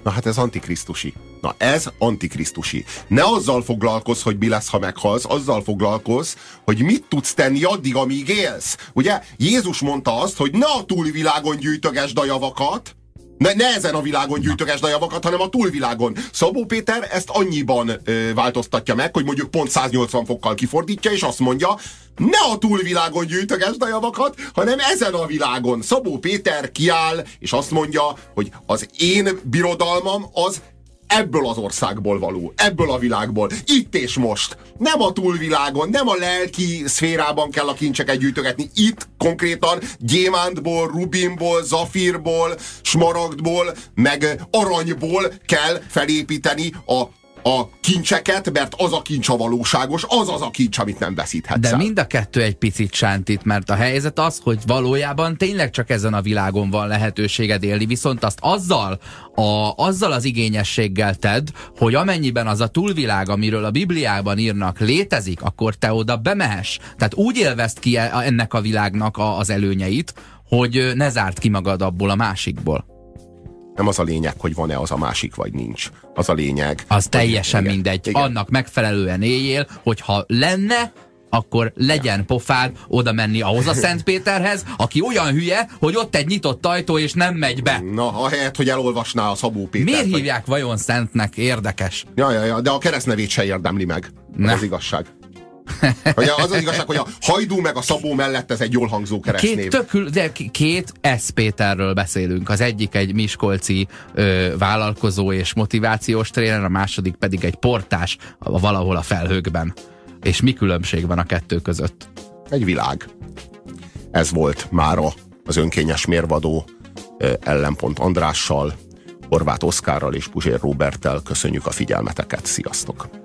Na hát ez antikrisztusi. Na ez antikrisztusi. Ne azzal foglalkozz, hogy mi lesz, ha meghalsz, azzal foglalkozz, hogy mit tudsz tenni addig, amíg élsz. Ugye Jézus mondta azt, hogy ne a túlvilágon gyűjtögesd a javakat, Ne, ne ezen a világon gyűjtögesd a javakat, hanem a túlvilágon. Szabó Péter ezt annyiban ö, változtatja meg, hogy mondjuk pont száznyolcvan fokkal kifordítja, és azt mondja, ne a túlvilágon gyűjtögesd a javakat, hanem ezen a világon. Szabó Péter kiáll, és azt mondja, hogy az én birodalmam az ebből az országból való, ebből a világból, itt és most. Nem a túlvilágon, nem a lelki szférában kell a kincseket gyűjtögetni. Itt konkrétan gyémántból, rubinból, zafírból, smaragdból, meg aranyból kell felépíteni a, a kincseket, mert az a kincs a valóságos, az az a kincs, amit nem veszíthetsz. De el. Mind a kettő egy picit sántít, mert a helyzet az, hogy valójában tényleg csak ezen a világon van lehetőséged élni, viszont azt azzal, A, azzal az igényességgel tedd, hogy amennyiben az a túlvilág, amiről a Bibliában írnak, létezik, akkor te oda bemehess. Tehát úgy élvezd ki ennek a világnak a, az előnyeit, hogy ne zárd ki magad abból a másikból. Nem az a lényeg, hogy van-e az a másik, vagy nincs. Az a lényeg. Az teljesen igen, mindegy. Igen. Annak megfelelően éljél, hogyha lenne, akkor legyen pofád oda menni ahhoz a Szentpéterhez, aki olyan hülye, hogy ott egy nyitott ajtó, és nem megy be. Na, ahelyett, hogy elolvasná a Szabó Pétert. Miért vagy... hívják vajon szentnek? Érdekes. Ja, ja, ja, de a keresztnevét se érdemli meg. Ne. Az igazság. Az az igazság, hogy a Hajdú meg a Szabó mellett ez egy jól hangzó keresztnév. Két, két S. Péterről beszélünk. Az egyik egy miskolci ö, vállalkozó és motivációs tréner, a második pedig egy portás valahol a felhőkben. És mi különbség van a kettő között? Egy világ. Ez volt mára az Önkényes Mérvadó ellenpont Andrással, Horváth Oszkárral és Puzsér Róberttel. Köszönjük a figyelmeteket. Sziasztok!